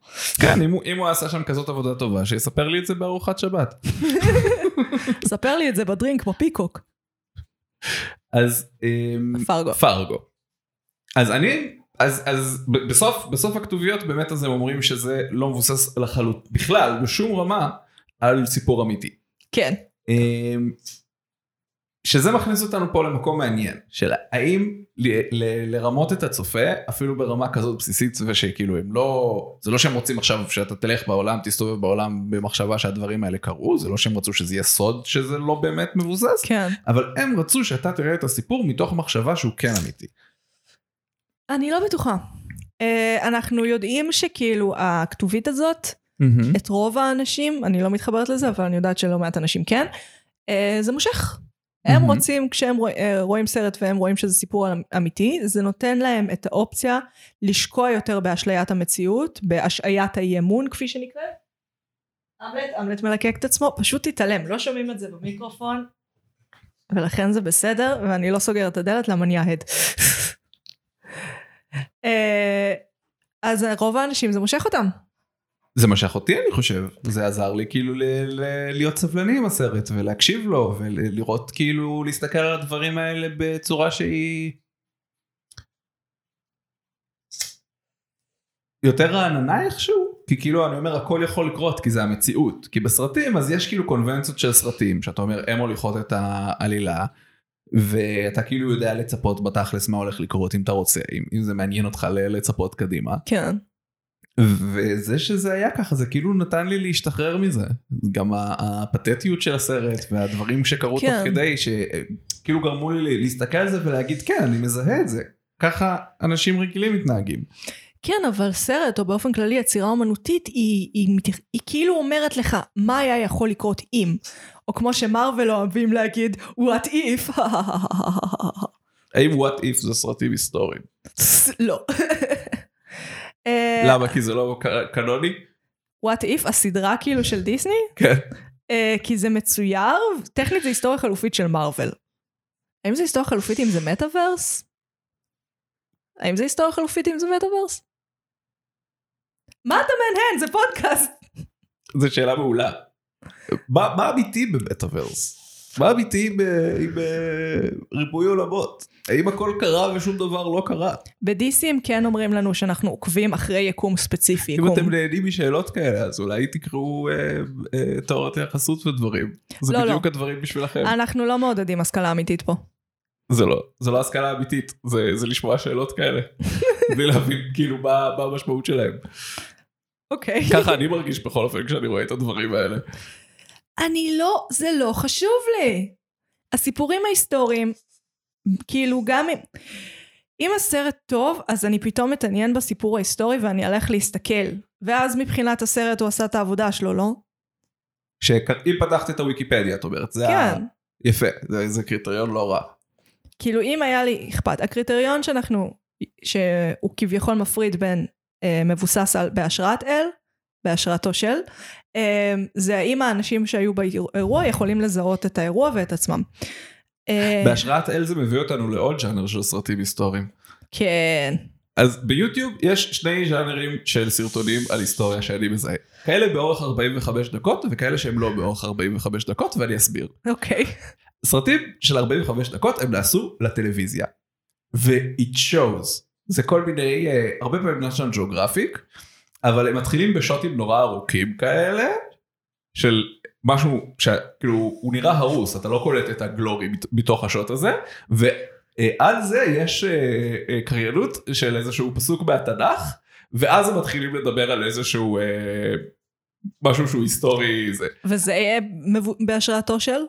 כן, אם הוא עשה שם כזאת עבודה טובה, שיספר לי את זה בארוחת שבת. ספר לי את זה בדרינק כמו פיקוק. אז פארגו. אז בסוף הכתוביות באמת אז הם אומרים שזה לא מבוסס לחלוט בכלל, בשום רמה, על סיפור אמיתי. כן. שזה מכניס אותנו פה למקום מעניין, של האם לרמות את הצופה, אפילו ברמה כזאת בסיסית, ושכאילו הם לא, זה לא שהם רוצים עכשיו שאתה תלך בעולם, תסתובב בעולם במחשבה שהדברים האלה קרו, זה לא שהם רצו שזה יהיה סוד, שזה לא באמת מבוסס, כן. אבל הם רצו שאתה תראה את הסיפור מתוך מחשבה שהוא כן אמיתי. אני לא בטוחה. אנחנו יודעים שכאילו הכתובית הזאת, את רוב האנשים, אני לא מתחברת לזה, אבל אני יודעת שלא מעט אנשים כן, זה מושך. הם רוצים, כשהם רואים סרט והם רואים שזה סיפור אמיתי, זה נותן להם את האופציה לשקוע יותר באשליית המציאות, באשליית האי-אמון, כפי שנקרא. אמלט מלקק את עצמו, פשוט תתעלם, לא שומעים את זה במיקרופון, ולכן זה בסדר, ואני לא סוגרת את הדלת, למה אני אהד. אז רוב האנשים זה מושך אותם. זה משך אותי, אני חושב. זה עזר לי כאילו להיות סבלני עם הסרט, ולהקשיב לו, ולראות כאילו, להסתכל על הדברים האלה בצורה שהיא יותר רעננה איכשהו. כי כאילו, אני אומר, הכל יכול לקרות, כי זה המציאות. כי בסרטים, אז יש כאילו קונבנציות של סרטים, שאתה אומר, הם הוליכות את העלילה, ואתה כאילו יודע לצפות בתכלס מה הולך לקרות, אם אתה רוצה, אם זה מעניין אותך לצפות קדימה. כן. וזה שזה היה ככה, זה כאילו נתן לי להשתחרר מזה. גם הפתטיות של הסרט, והדברים שקרו תוך כדי, שכאילו גרמו לי להסתכל על זה ולהגיד, כן, אני מזהה את זה. ככה אנשים רגילים מתנהגים. כן, אבל סרט, או באופן כללי, יצירה אומנותית, היא כאילו אומרת לך, מה היה יכול לקרות אם? או כמו שמרוול אוהבים להגיד, what if? האם what if זה סרטים היסטוריים? לא. למה? כי זה לא קנוני? What If, הסדרה כאילו של דיסני? כן. כי זה מצויר, טכנית זה היסטוריה חלופית של מארוול. האם זה היסטוריה חלופית אם זה מטאברס? מה אתה מנהן? זה פודקאסט. זו שאלה מעולה. מה אמיתי במטאברס? מה אמיתי עם ריבוי עולמות? האם הכל קרה ושום דבר לא קרה? בדיסים כן אומרים לנו שאנחנו עוקבים אחרי יקום ספציפי. אם אתם נהנים משאלות כאלה, אז אולי תקראו תיאוריית היחסות ודברים. זה בדיוק הדברים בשבילכם. אנחנו לא מעודדים השכלה אמיתית פה. זה לא השכלה אמיתית, זה לשמוע שאלות כאלה. כדי להבין כאילו מה המשמעות שלהם. אוקיי. ככה אני מרגיש בכל אופן כשאני רואה את הדברים האלה. זה לא חשוב לי. הסיפורים ההיסטוריים, כאילו גם אם הסרט טוב, אז אני פתאום מתעניין בסיפור ההיסטורי, ואני הלך להסתכל. ואז מבחינת הסרט הוא עשה את העבודה שלו, לא? אם פתחת את הוויקיפדיה, את אומרת, זה כן. יפה, זה קריטריון לא רע. כאילו אם היה לי אכפת, הקריטריון שהוא כביכול מפריד בין מבוסס על בהשראת אל, בהשראתו של, זה האם האנשים שהיו באירוע יכולים לזהות את האירוע ואת עצמם. בהשראת אל זה מביא אותנו לעוד ז'אנר של סרטים היסטוריים. כן. אז ביוטיוב יש שני ז'אנרים של סרטונים על היסטוריה שאני מזהה. כאלה באורך 45 דקות וכאלה שהם לא באורך 45 דקות ואני אסביר. אוקיי. סרטים של 45 דקות הם נעשו לטלוויזיה. ו-it shows. זה כל מיני, הרבה פעמים נשן ג'וגרפיק, אבל הם מתחילים בשוטים נורא ארוכים כאלה, של משהו שכאילו הוא נראה הרוס, אתה לא קולט את הגלורי בתוך השוט הזה, ועל זה יש קריינות של איזשהו פסוק מהתנ"ך, ואז הם מתחילים לדבר על איזשהו משהו שהוא היסטורי. וזה יהיה בהשראתו של?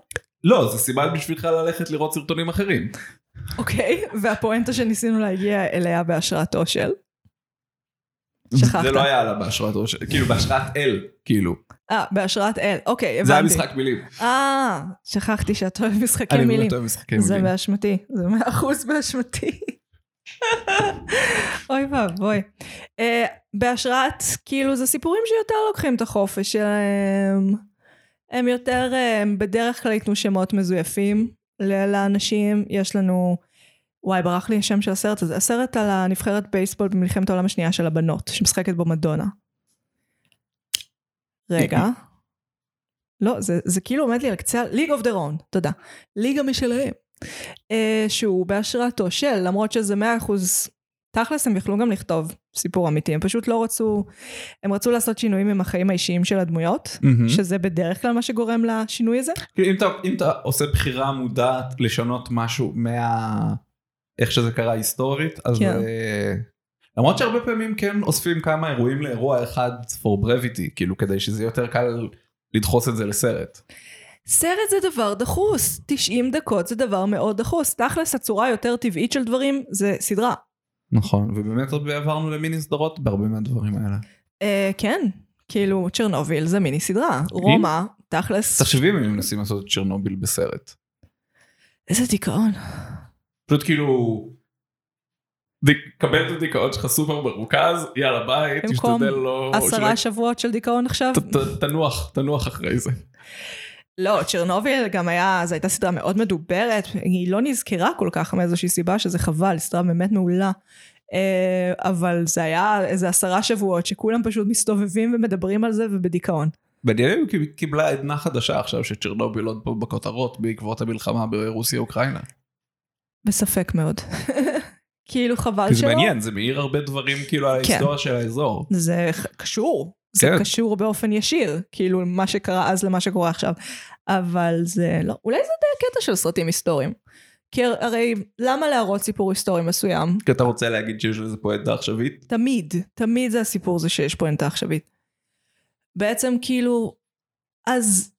לא, זה סימן בשבילך ללכת לראות סרטונים אחרים. אוקיי, והפואנטה שניסינו להגיע אליה בהשראתו של? זה לא היה לה בהשראת ראש, כאילו בהשראת אל, כאילו. בהשראת אל, אוקיי, הבנתי. זה היה משחק מילים. שכחתי שאתה אוהב משחקי מילים. אני לא אוהב משחקי מילים. זה באשמתי, זה 100% באשמתי. אוי ובוי. בהשראת, כאילו זה סיפורים שיותר לוקחים את החופש שלהם. הם יותר, בדרך כלל ייתנו שמות מזויפים לאנשים. יש לנו, וואי, ברח לי השם של הסרט הזה, הסרט על הנבחרת בייסבול במלחמת העולם השנייה של הבנות, שמשחקת בו מדונה. רגע. לא, זה כאילו עומד לי על קצה, League of Their Own, תודה. ליגה משלהם. שהוא בהשראתו של, למרות שזה 100%, תכלס הם יכלו גם לכתוב סיפור אמיתי, הם פשוט לא רצו, הם רצו לעשות שינויים עם החיים האישיים של הדמויות, שזה בדרך כלל מה שגורם לשינוי הזה. אם אתה עושה בחירה מודעת לשנות משהו איך שזה קרה היסטורית, אז למרות שהרבה פעמים כן אוספים כמה אירועים לאירוע אחד for brevity, כאילו כדי שזה יותר קל לדחוס את זה לסרט. סרט זה דבר דחוס, 90 דקות זה דבר מאוד דחוס, תכלס הצורה יותר טבעית של דברים זה סדרה. נכון, ובאמת עוד עברנו למיני סדרות בהרבה מהדברים האלה. כן, כאילו צ'רנוביל זה מיני סדרה, רומא, תכלס. תחשבים אם מנסים לעשות את צ'רנוביל בסרט. איזה דיכאון. פשוט כאילו, קבל את הדיכאון שלך סופר מרוכז, יאללה ביי, תשתדל לא... 10 שבועות של דיכאון עכשיו. תנוח אחרי זה. לא, צ'רנוביל גם היה, זו הייתה סדרה מאוד מדוברת, היא לא נזכרה כל כך מאיזושהי סיבה, שזה חבל, סדרה באמת מעולה, אבל זה היה איזה 10 שבועות, שכולם פשוט מסתובבים ומדברים על זה, ובדיכאון. בדיוק, היא קיבלה עדנה חדשה עכשיו, שצ'רנוביל עוד פה בכותרות, בעקבות המלחמה ברוסיה-אוקראינה. בספק מאוד. כאילו חבל שלא. זה מעניין, זה מאיר הרבה דברים, כאילו, על ההיסטוריה של האזור. זה קשור. זה קשור באופן ישיר, כאילו מה שקרה אז למה שקורה עכשיו, אבל זה לא, אולי זה די הקטע של סרטים היסטוריים, כי הרי למה להראות סיפור היסטורי מסוים? כי אתה רוצה להגיד שיש לזה פואנטה עכשווית? תמיד, תמיד זה הסיפור זה שיש פואנטה עכשווית. בעצם כאילו, אז,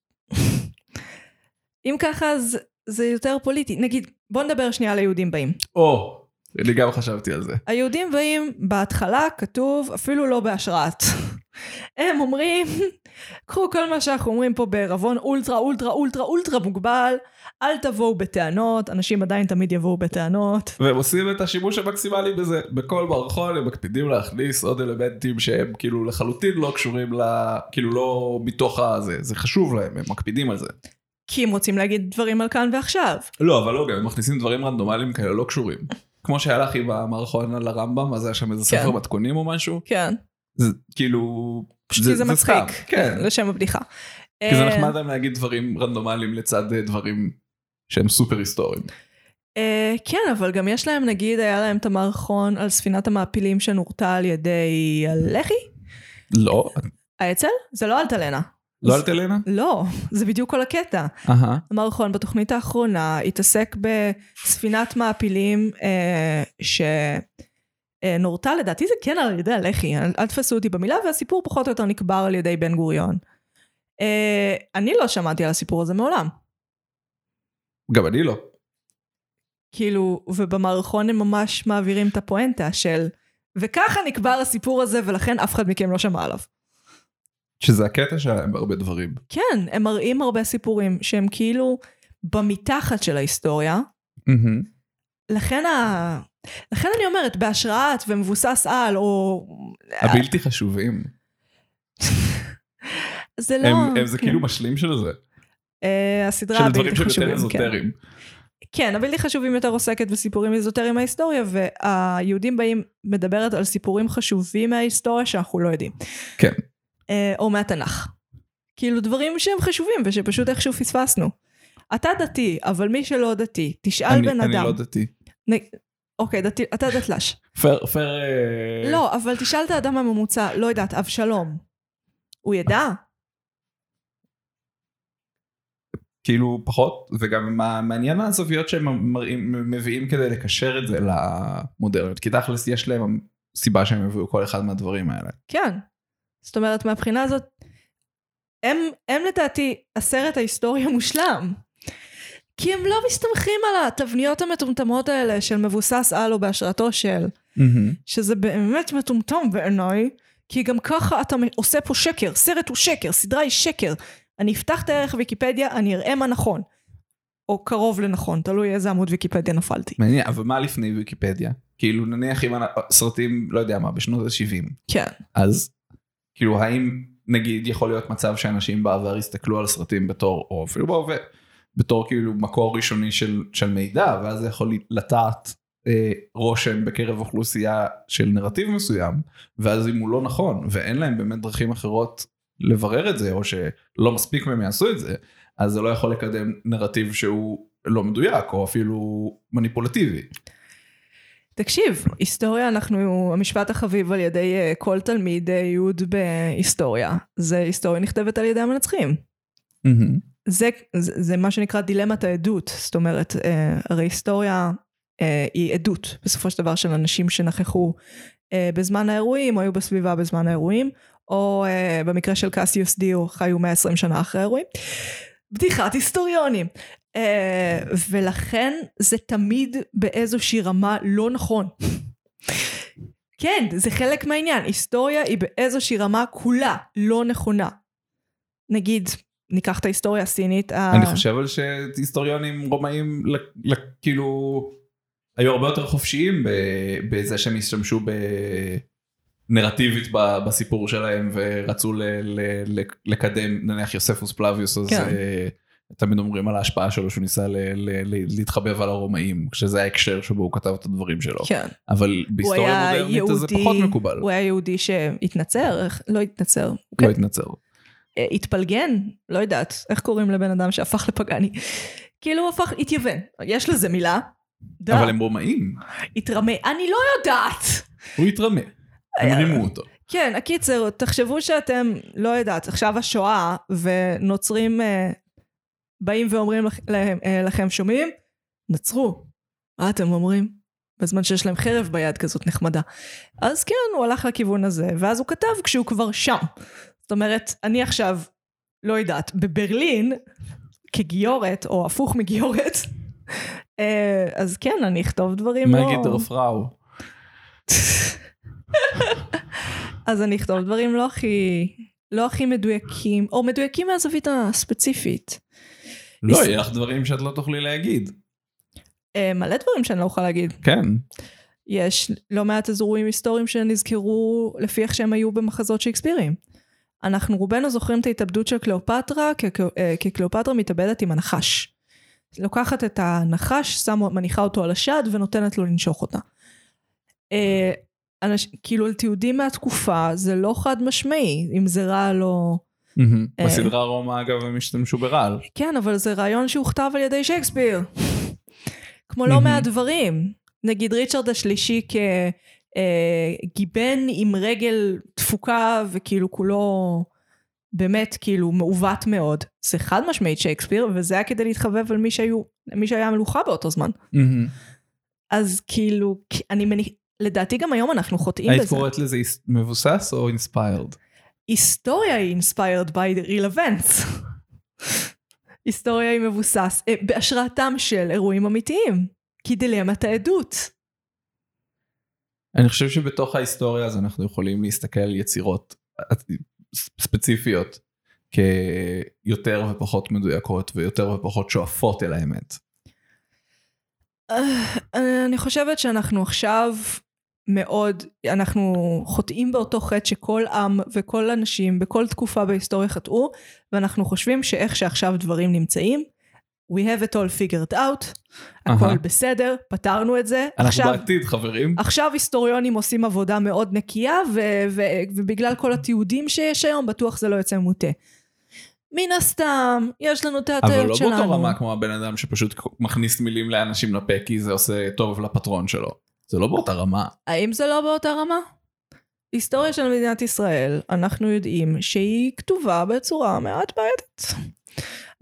אם ככה אז זה יותר פוליטי, נגיד בוא נדבר שנייה על היהודים באים. או, אני גם חשבתי על זה. היהודים באים בהתחלה כתוב אפילו לא בהשראת. הם אומרים, קחו כל מה שאנחנו אומרים פה בערבון, אולטרה, אולטרה, אולטרה, אולטרה מוגבל, אל תבואו בטענות, אנשים עדיין תמיד יבואו בטענות. והם עושים את השימוש המקסימלי בזה, בכל מערכון הם מקפידים להכניס עוד אלמנטים שהם כאילו לחלוטין לא קשורים, כאילו לא מתוך הזה, זה חשוב להם, הם מקפידים על זה. כי הם רוצים להגיד דברים על כאן ועכשיו. לא, אבל לא גם, הם מכניסים דברים רנדומליים כאלה לא קשורים. כמו שהלך עם המערכון על הרמב"ם, אז היה שם איזה ספר מתכונים או משהו. כן. זה כאילו... זה מצחיק, כן. לשם הבדיחה. כי זה נחמד להם להגיד דברים רנדומליים לצד דברים שהם סופר היסטוריים. כן, אבל גם יש להם, נגיד, היה להם את המערכון על ספינת המעפילים שנורתה על ידי הלח"י? לא. האצ"ל? זה לא אלטלנה. לא אלטלנה? לא, זה בדיוק כל הקטע. המערכון בתוכנית האחרונה התעסק בספינת מעפילים נורתה, לדעתי זה כן על ידי הלח"י, אל תפסו אותי במילה, והסיפור פחות או יותר נקבר על ידי בן גוריון. אני לא שמעתי על הסיפור הזה מעולם. גם אני לא. כאילו, ובמערכון הם ממש מעבירים את הפואנטה של, וככה נקבר הסיפור הזה, ולכן אף אחד מכם לא שמע עליו. שזה הקטע שלהם בהרבה דברים. כן, הם מראים הרבה סיפורים, שהם כאילו במתחת של ההיסטוריה, לכן לכן אני אומרת, בהשראת ומבוסס על, או... הבלתי חשובים. זה לא... הם זה כאילו משלים של זה. הסדרה הבלתי חשובים. של דברים שהם יותר איזוטריים. כן, הבלתי חשובים יותר עוסקת בסיפורים איזוטריים מההיסטוריה, והיהודים באים מדברת על סיפורים חשובים מההיסטוריה שאנחנו לא יודעים. כן. או מהתנ"ך. כאילו דברים שהם חשובים, ושפשוט איכשהו פספסנו. אתה דתי, אבל מי שלא דתי, תשאל בן אדם. אני לא דתי. אוקיי, אתה דתל"ש. פר... לא, אבל תשאל את האדם הממוצע, לא יודעת, אבשלום. הוא ידע? כאילו פחות, וגם מעניין הזוויות שהם מביאים כדי לקשר את זה למודרניות, כי תכלס יש להם סיבה שהם מביאו כל אחד מהדברים האלה. כן. זאת אומרת, מהבחינה הזאת, הם לדעתי, הסרט ההיסטוריה מושלם. כי הם לא מסתמכים על התבניות המטומטמות האלה, של מבוסס על או בהשראתו של, שזה באמת מטומטם בעיניי, כי גם ככה אתה עושה פה שקר, סרט הוא שקר, סדרה היא שקר, אני אפתח את הערך ויקיפדיה, אני אראה מה נכון, או קרוב לנכון, תלוי איזה עמוד ויקיפדיה נפלתי. מעניין, אבל מה לפני ויקיפדיה? כאילו נניח אם סרטים, לא יודע מה, בשנות ה-70. כן. אז, כאילו, האם נגיד, יכול להיות מצב שאנשים בעבר הסתכלו על סרטים בתור, או אפילו בהווה, בתור כאילו מקור ראשוני של מידע, ואז זה יכול לטעת רושם בקרב אוכלוסייה של נרטיב מסוים, ואז אם הוא לא נכון, ואין להם באמת דרכים אחרות לברר את זה, או שלא מספיק מהם יעשו את זה, אז זה לא יכול לקדם נרטיב שהוא לא מדויק, או אפילו מניפולטיבי. תקשיב, היסטוריה אנחנו, המשפט החביב על ידי כל תלמיד יהוד בהיסטוריה, זה היסטוריה נכתבת על ידי המנצחים. זה מה שנקרא דילמת העדות, זאת אומרת, הרי היסטוריה היא עדות, בסופו של דבר של אנשים שנכחו בזמן האירועים, או היו בסביבה בזמן האירועים, או במקרה של קסיוס דיו, חיו 120 שנה אחרי האירועים, בדיחת היסטוריונים. ולכן זה תמיד באיזושהי רמה לא נכון. כן, זה חלק מהעניין. היסטוריה היא באיזושהי רמה כולה לא נכונה. נגיד, ניקח את ההיסטוריה הסינית. אני חושב על שהיסטוריונים רומאים כאילו היו הרבה יותר חופשיים בזה שהם השתמשו נרטיבית בסיפור שלהם ורצו לקדם, נניח יוספוס פלאביוס, אז תמיד אומרים על ההשפעה שלו שהוא ניסה להתחבב על הרומאים, כשזה ההקשר שבו הוא כתב את הדברים שלו. אבל בהיסטוריה מודרנית זה פחות מקובל. הוא היה יהודי שהתנצר, לא התנצר. לא התנצר. התפלגן, לא יודעת, איך קוראים לבן אדם שהפך לפגני? כאילו הוא הפך, התייוון. יש לזה מילה. אבל הם רומאים. התרמה, אני לא יודעת. הוא התרמה. הם רימו אותו. כן, הקיצר, תחשבו שאתם, לא יודעת, עכשיו השואה ונוצרים באים ואומרים לכם, שומעים? נצרו. מה אתם אומרים? בזמן שיש להם חרב ביד כזאת נחמדה. אז כן, הוא הלך לכיוון הזה, ואז הוא כתב כשהוא כבר שם. זאת אומרת, אני עכשיו, לא יודעת, בברלין, כגיורת, או הפוך מגיורת, אז כן, אני אכתוב דברים לא... מגי דרפראו. אז אני אכתוב דברים לא הכי מדויקים, או מדויקים מהזווית הספציפית. לא, יהיה לך דברים שאת לא תוכלי להגיד. מלא דברים שאני לא אוכל להגיד. כן. יש לא מעט אזורים היסטוריים שנזכרו לפי איך שהם היו במחזות שייקספירים. אנחנו רובנו זוכרים את ההתאבדות של קליאופטרה, כי קליאופטרה מתאבדת עם הנחש. לוקחת את הנחש, מניחה אותו על השד ונותנת לו לנשוך אותה. כאילו לתיעודים מהתקופה זה לא חד משמעי, אם זה רעל או... בסדרה רומא אגב הם השתמשו ברעל. כן, אבל זה רעיון שהוכתב על ידי שייקספיר. כמו לא מהדברים. נגיד ריצ'רד השלישי כגיבן עם רגל דפוקה וכאילו כולו באמת כאילו מעוות מאוד. זה חד משמעית שייקספיר, וזה היה כדי להתחבב על מי שהיה מלוכה באותו זמן. אז כאילו, אני מניחה, לדעתי גם היום אנחנו חוטאים בזה. היית קוראת לזה מבוסס או inspired? היסטוריה היא inspired by real events. היסטוריה היא מבוסס בהשראתם של אירועים אמיתיים, כי דילמת העדות. אני חושב שבתוך ההיסטוריה אז אנחנו יכולים להסתכל על יצירות ספציפיות, כיותר ופחות מדויקות ויותר ופחות שואפות אל האמת. אני חושבת שאנחנו עכשיו מאוד, אנחנו חוטאים באותו חטא שכל עם וכל אנשים בכל תקופה בהיסטוריה חטאו, ואנחנו חושבים שאיך שעכשיו דברים נמצאים, we have it all figured out, הכל בסדר, פתרנו את זה. אנחנו בעתיד, חברים. עכשיו היסטוריונים עושים עבודה מאוד נקייה, ובגלל כל התיעודים שיש היום, בטוח זה לא יוצא מוטה. מן הסתם, יש לנו את התאיות שלנו. אבל לא באותו רמה כמו הבן אדם שפשוט מכניס מילים לאנשים לפה, כי זה עושה טוב לפטרון שלו. זה לא באותה רמה. האם זה לא באותה רמה? היסטוריה של מדינת ישראל, אנחנו יודעים שהיא כתובה בצורה מעט בעייתית.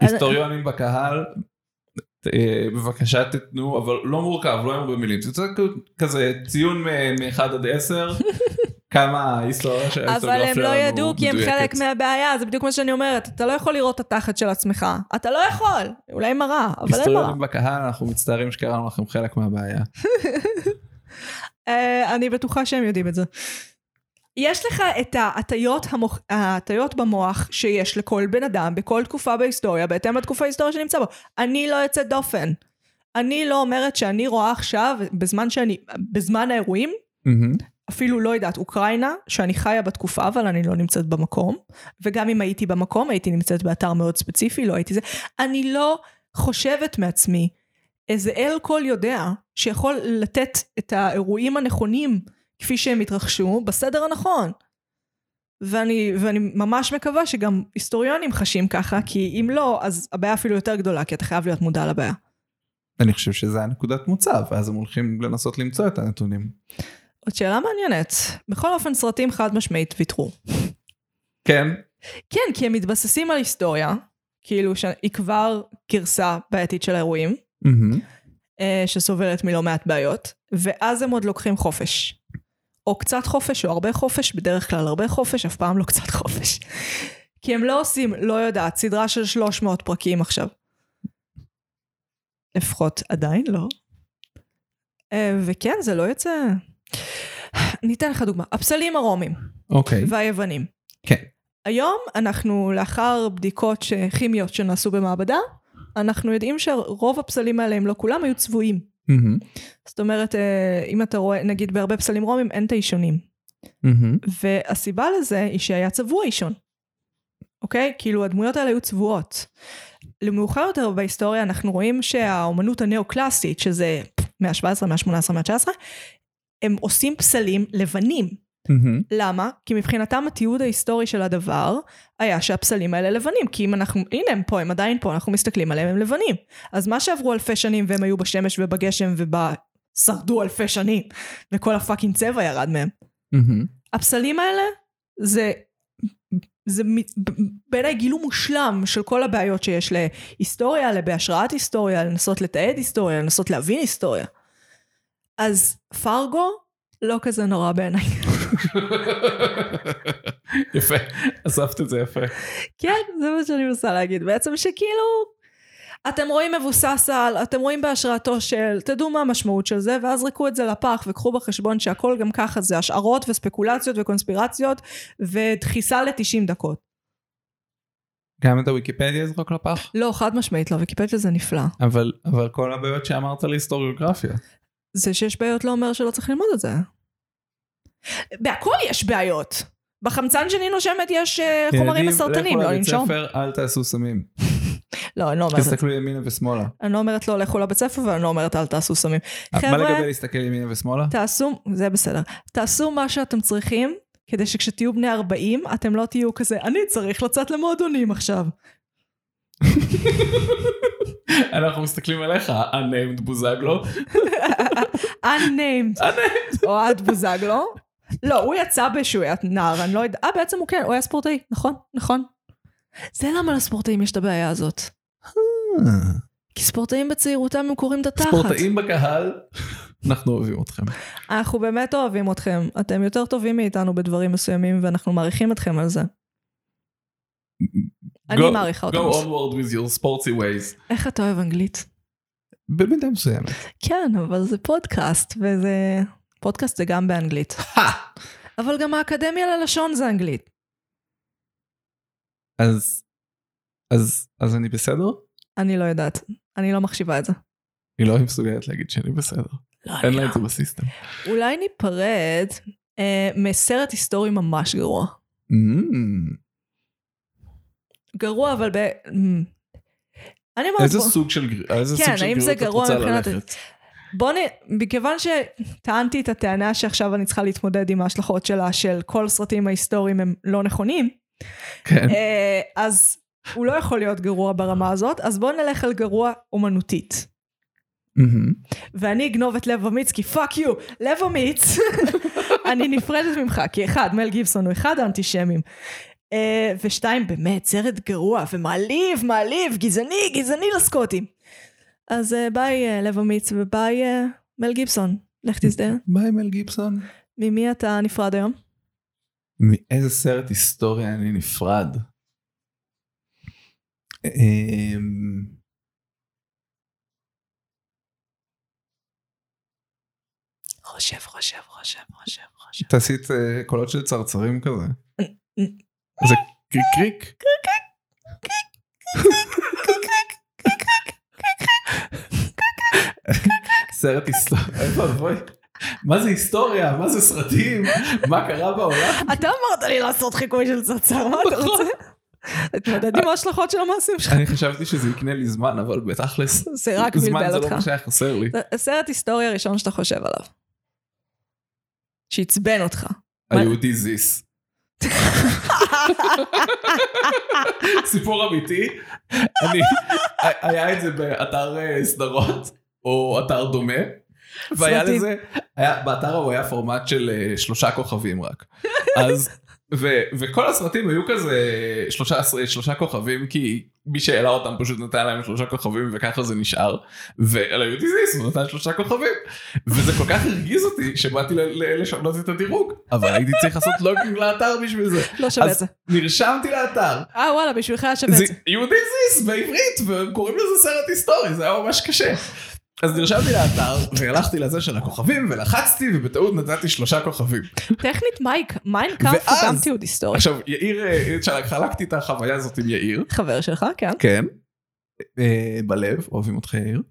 היסטוריונים בקהל, בבקשה תתנו, אבל לא מורכב, לא יאמרו במילים. זה כזה ציון מ-1 עד 10, כמה היסטוריה של ההיסטוריוגרף שלנו מדויקת. אבל הם לא ידעו כי הם חלק מהבעיה, זה בדיוק מה שאני אומרת, אתה לא יכול לראות את התחת של עצמך, אתה לא יכול, אולי מראה, אבל אין מראה. היסטוריונים בקהל, אנחנו מצטערים שקראנו לכם חלק מהבעיה. אני בטוחה שהם יודעים את זה. יש לך את ההטיות במוח שיש לכל בן אדם, בכל תקופה בהיסטוריה, בהתאם לתקופה ההיסטוריה שנמצא בו. אני לא יוצאת דופן. אני לא אומרת שאני רואה עכשיו, בזמן האירועים, אפילו לא יודעת, אוקראינה, שאני חיה בתקופה, אבל אני לא נמצאת במקום, וגם אם הייתי במקום, הייתי נמצאת באתר מאוד ספציפי, לא הייתי זה, אני לא חושבת מעצמי, איזה אל כל יודע, שיכול לתת את האירועים הנכונים, כפי שהם התרחשו, בסדר הנכון, ואני ממש מקווה, שגם היסטוריונים חשים ככה, כי אם לא, אז הבעיה אפילו יותר גדולה, כי אתה חייב להיות מודע לבעיה. אני חושב שזה היה נקודת מוצא, ואז הם הולכים לנסות למצוא את הנתונים. עוד שאלה מעניינת. בכל אופן סרטים חד משמעית ויתרו. כן? כן, כי הם מתבססים על היסטוריה, כאילו שהיא כבר גרסה בעייתית של האירועים, שסובלת מלא מעט בעיות, ואז הם עוד לוקחים חופש. או קצת חופש, או הרבה חופש, בדרך כלל הרבה חופש, אף פעם לא קצת חופש. כי הם לא עושים, לא יודעת, סדרה של 300 פרקים עכשיו. לפחות עדיין לא. וכן, זה לא יוצא... ניתן לך דוגמה, הפסלים הרומים והיוונים. כן. היום אנחנו, לאחר בדיקות כימיות שנעשו במעבדה, אנחנו יודעים שרוב הפסלים האלה, הם לא כולם, היו צבועים. זאת אומרת, אם אתה רואה, נגיד בהרבה פסלים רומים, אין את האישונים. והסיבה לזה היא שהיה צבוע אישון. אוקיי? כאילו הדמויות האלה היו צבועות. למאוחר יותר בהיסטוריה אנחנו רואים שהאומנות הנאו-קלאסית, שזה 117, 118, 119, הם עושים פסלים לבנים. למה? כי מבחינתם התיעוד ההיסטורי של הדבר, היה שהפסלים האלה לבנים, כי אם אנחנו, הנה הם פה, הם עדיין פה, אנחנו מסתכלים עליהם, הם לבנים. אז מה שעברו אלפי שנים, והם היו בשמש ובגשם, שרדו אלפי שנים, וכל הפאקינג צבע ירד מהם. הפסלים האלה, זה בעיניי גילום מושלם של כל הבעיות שיש להיסטוריה, לבהשראת היסטוריה, לנסות לתעד היסטוריה, לנסות להבין היסטוריה. אז פארגו לא כזה נורא בעיניי. יפה, אספת את זה יפה. כן, זה מה שאני מנסה להגיד. בעצם שכאילו, אתם רואים מבוסס על, אתם רואים בהשראתו של, תדעו מה המשמעות של זה, ואז ריקו את זה לפח וקחו בחשבון שהכל גם ככה זה השערות וספקולציות וקונספירציות, ודחיסה ל-90 דקות. גם את הוויקיפדיה זרוק לפח? לא, חד משמעית לא, ויקיפדיה זה נפלא. אבל כל הבעיות שאמרת להיסטוריוגרפיה. זה שיש בעיות לא אומר שלא צריך ללמוד את זה. בהכל יש בעיות. בחמצן שאני נושמת יש חומרים מסרטנים, לא לנשום. ילדים, לכו לבית ספר, אל תעשו סמים. לא, אני לא אומרת. תסתכלו ימינה ושמאלה. אני לא אומרת לא לכו לבית ספר, ואני לא אומרת אל תעשו סמים. מה לגבי להסתכל ימינה ושמאלה? תעשו, זה בסדר. תעשו מה שאתם צריכים, כדי שכשתהיו בני 40, אתם לא תהיו כזה, אני צריך לצאת למועדונים עכשיו. אנחנו מסתכלים עליך, unnamed בוזגלו. unnamed. או את בוזגלו. לא, הוא יצא בשויית נער, אני לא יודע. בעצם הוא כן, הוא היה ספורטאי, נכון, נכון. זה למה לספורטאים יש את הבעיה הזאת. כי ספורטאים בצעירותם הם קוראים את התחת. ספורטאים בקהל, אנחנו אוהבים אתכם. אנחנו באמת אוהבים אתכם. אתם יותר טובים מאיתנו בדברים מסוימים, ואנחנו מעריכים אתכם על זה. אני מעריכה אותם. Go onward with your sporty ways. איך אתה אוהב אנגלית? במידה מסוימת. כן, אבל זה פודקאסט, וזה... פודקאסט זה גם באנגלית. אבל גם האקדמיה ללשון זה אנגלית. אז אני בסדר? אני לא יודעת. אני לא מחשיבה את זה. היא לא מסוגלת להגיד שאני בסדר. אין לה את זה בסיסטם. אולי ניפרד מסרט היסטורי ממש גרוע. גרוע, אבל ב... איזה סוג של גרוע את רוצה ללכת? מכיוון שטענתי את הטענה שעכשיו אני צריכה להתמודד עם ההשלכות שלה, של כל הסרטים ההיסטוריים הם לא נכונים, אז הוא לא יכול להיות גרוע ברמה הזאת, אז בואו נלך על גרוע אומנותית. ואני אגנוב את לב אמיץ, כי פאק יו, לב אמיץ, אני נפרדת ממך, כי אחד, מל גיבסון הוא אחד האנטישמים, ושתיים, באמת, סרט גרוע, ומעליב, מעליב, גזעני, גזעני לסקוטים. אז ביי לב אמיץ, וביי מל גיבסון, לך תזדהה. ביי מל גיבסון. ממי אתה נפרד היום? מאיזה סרט היסטוריה אני נפרד? חושב. תעשית קולות של צרצרים כזה. זה קריק קריק. קריק קריק. סרט היסטוריה. מה זה היסטוריה? מה זה סרטים? מה קרה בעולם? אתה אמרת לי לעשות חיקוי של צצרות, אתה רוצה? אתה יודעת עם ההשלכות של המעשים שלך. אני חשבתי שזה יקנה לי זמן, אבל בתכלס, זמן זה לא מה שהיה חסר לי. סרט היסטוריה ראשון שאתה חושב עליו. שיצבן אותך. היהודי זיס. סיפור אמיתי. היה את זה באתר סדרות, או אתר דומה. והיה לזה, באתר הוא היה פורמט של 3 כוכבים רק. אז... וכל הסרטים היו כזה 3 כוכבים, כי מי שאלה אותם פשוט נתן להם 3 כוכבים, וככה זה נשאר, ועל היהודי זיס הוא נתן 3 כוכבים, וזה כל כך הרגיז אותי, שבאתי לשנות את הדירוג, אבל הייתי צריך לעשות לוגינג לאתר בשביל זה. לא שווה את זה. אז נרשמתי לאתר. וואלה, בשבילך היה שווה את זה. יהודי זיס בעברית, והם קוראים לזה סרט היסטורי, זה היה ממש קשה. אז נרשמתי לאתר, והלכתי לזה של הכוכבים, ולחצתי, ובטעות נתתי 3 כוכבים. טכנית מייק, מיינקאמפ, וגם תיעוד היסטורי. עכשיו, יאיר, חלקתי את החוויה הזאת עם יאיר. חבר שלך, כן. כן. בלב, אוהבים אותך יאיר.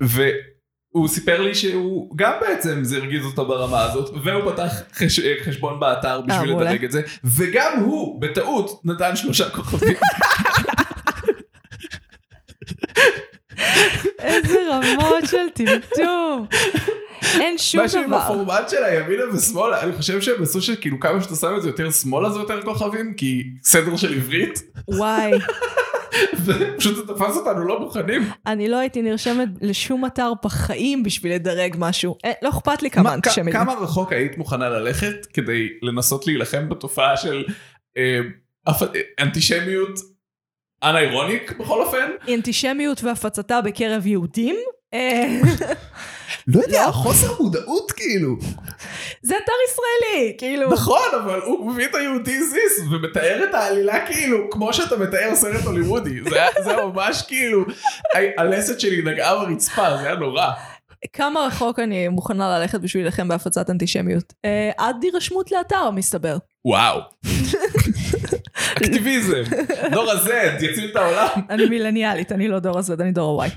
והוא סיפר לי שהוא גם בעצם זה הרגיז אותה ברמה הזאת, והוא פתח חשבון באתר בשביל לדרג את זה, וגם הוא, בטעות, נתן 3 כוכבים. איזה רמות של טמטום. אין שום דבר. משהו עם הפורמט של הימינה ושמאלה, אני חושב שהם עשו שכאילו כמה שאתה שם את זה יותר שמאלה זה יותר כוכבים, כי סדר של עברית. וואי. פשוט אתה תפס אותנו לא מוכנים. אני לא הייתי נרשמת לשום אתר בחיים בשביל לדרג משהו. לא אכפת לי כמה אנטישמית. כמה רחוק היית מוכנה ללכת כדי לנסות להילחם בתופעה של אנטישמיות? אנאירוניק בכל אופן. אנטישמיות והפצתה בקרב יהודים. לא יודע, חוסר מודעות כאילו. זה אתר ישראלי, כאילו. נכון, אבל הוא מביא את היהודי זיס ומתאר את העלילה כאילו, כמו שאתה מתאר סרט הוליוודי. זה ממש כאילו, הלסת שלי נגעה ברצפה, זה היה נורא. כמה רחוק אני מוכנה ללכת בשבילכם בהפצת אנטישמיות? עד הירשמות לאתר, מסתבר. וואו. אקטיביזם, דור הזד, יציל את העולם. אני מילניאלית, אני לא דור הזד, אני דור הוואי.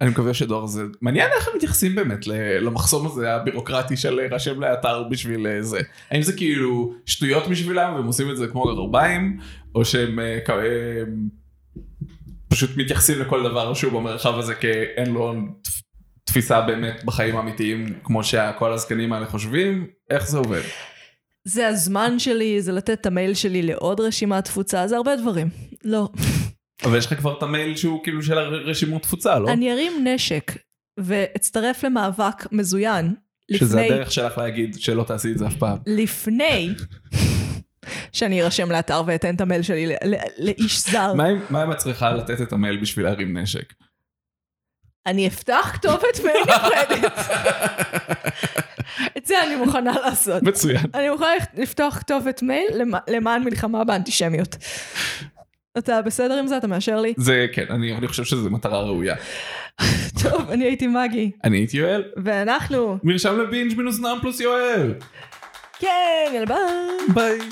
אני מקווה שדור הזד, מעניין איך הם מתייחסים באמת למחסום הזה הבירוקרטי של להירשם לאתר בשביל זה. האם זה כאילו שטויות בשבילם והם עושים את זה כמו גדורביים, או שהם פשוט מתייחסים לכל דבר שהוא במרחב הזה כאין לו תפיסה באמת בחיים האמיתיים, כמו שכל הזקנים האלה חושבים, איך זה עובד? זה הזמן שלי, זה לתת את המייל שלי לעוד רשימת תפוצה, זה הרבה דברים. לא. אבל יש לך כבר את המייל שהוא כאילו של הרשימות תפוצה, לא? אני ארים נשק, ואצטרף למאבק מזוין. שזה הדרך שלך להגיד שלא תעשי את זה אף פעם. לפני שאני ארשם לאתר ואתן את המייל שלי לאיש זר. מה אם את צריכה לתת את המייל בשביל להרים נשק? אני אפתח כתובת מיוחדת. את זה אני מוכנה לעשות. מצוין. אני מוכנה לפתוח כתובת מייל למען מלחמה באנטישמיות. אתה בסדר עם זה? אתה מאשר לי? זה כן, אני חושב שזו מטרה ראויה. טוב, אני הייתי מאגי. אני הייתי יואל. ואנחנו... מרשם לבינג' מינוס נאם פלוס יואל. כן, יאללה ביי. ביי.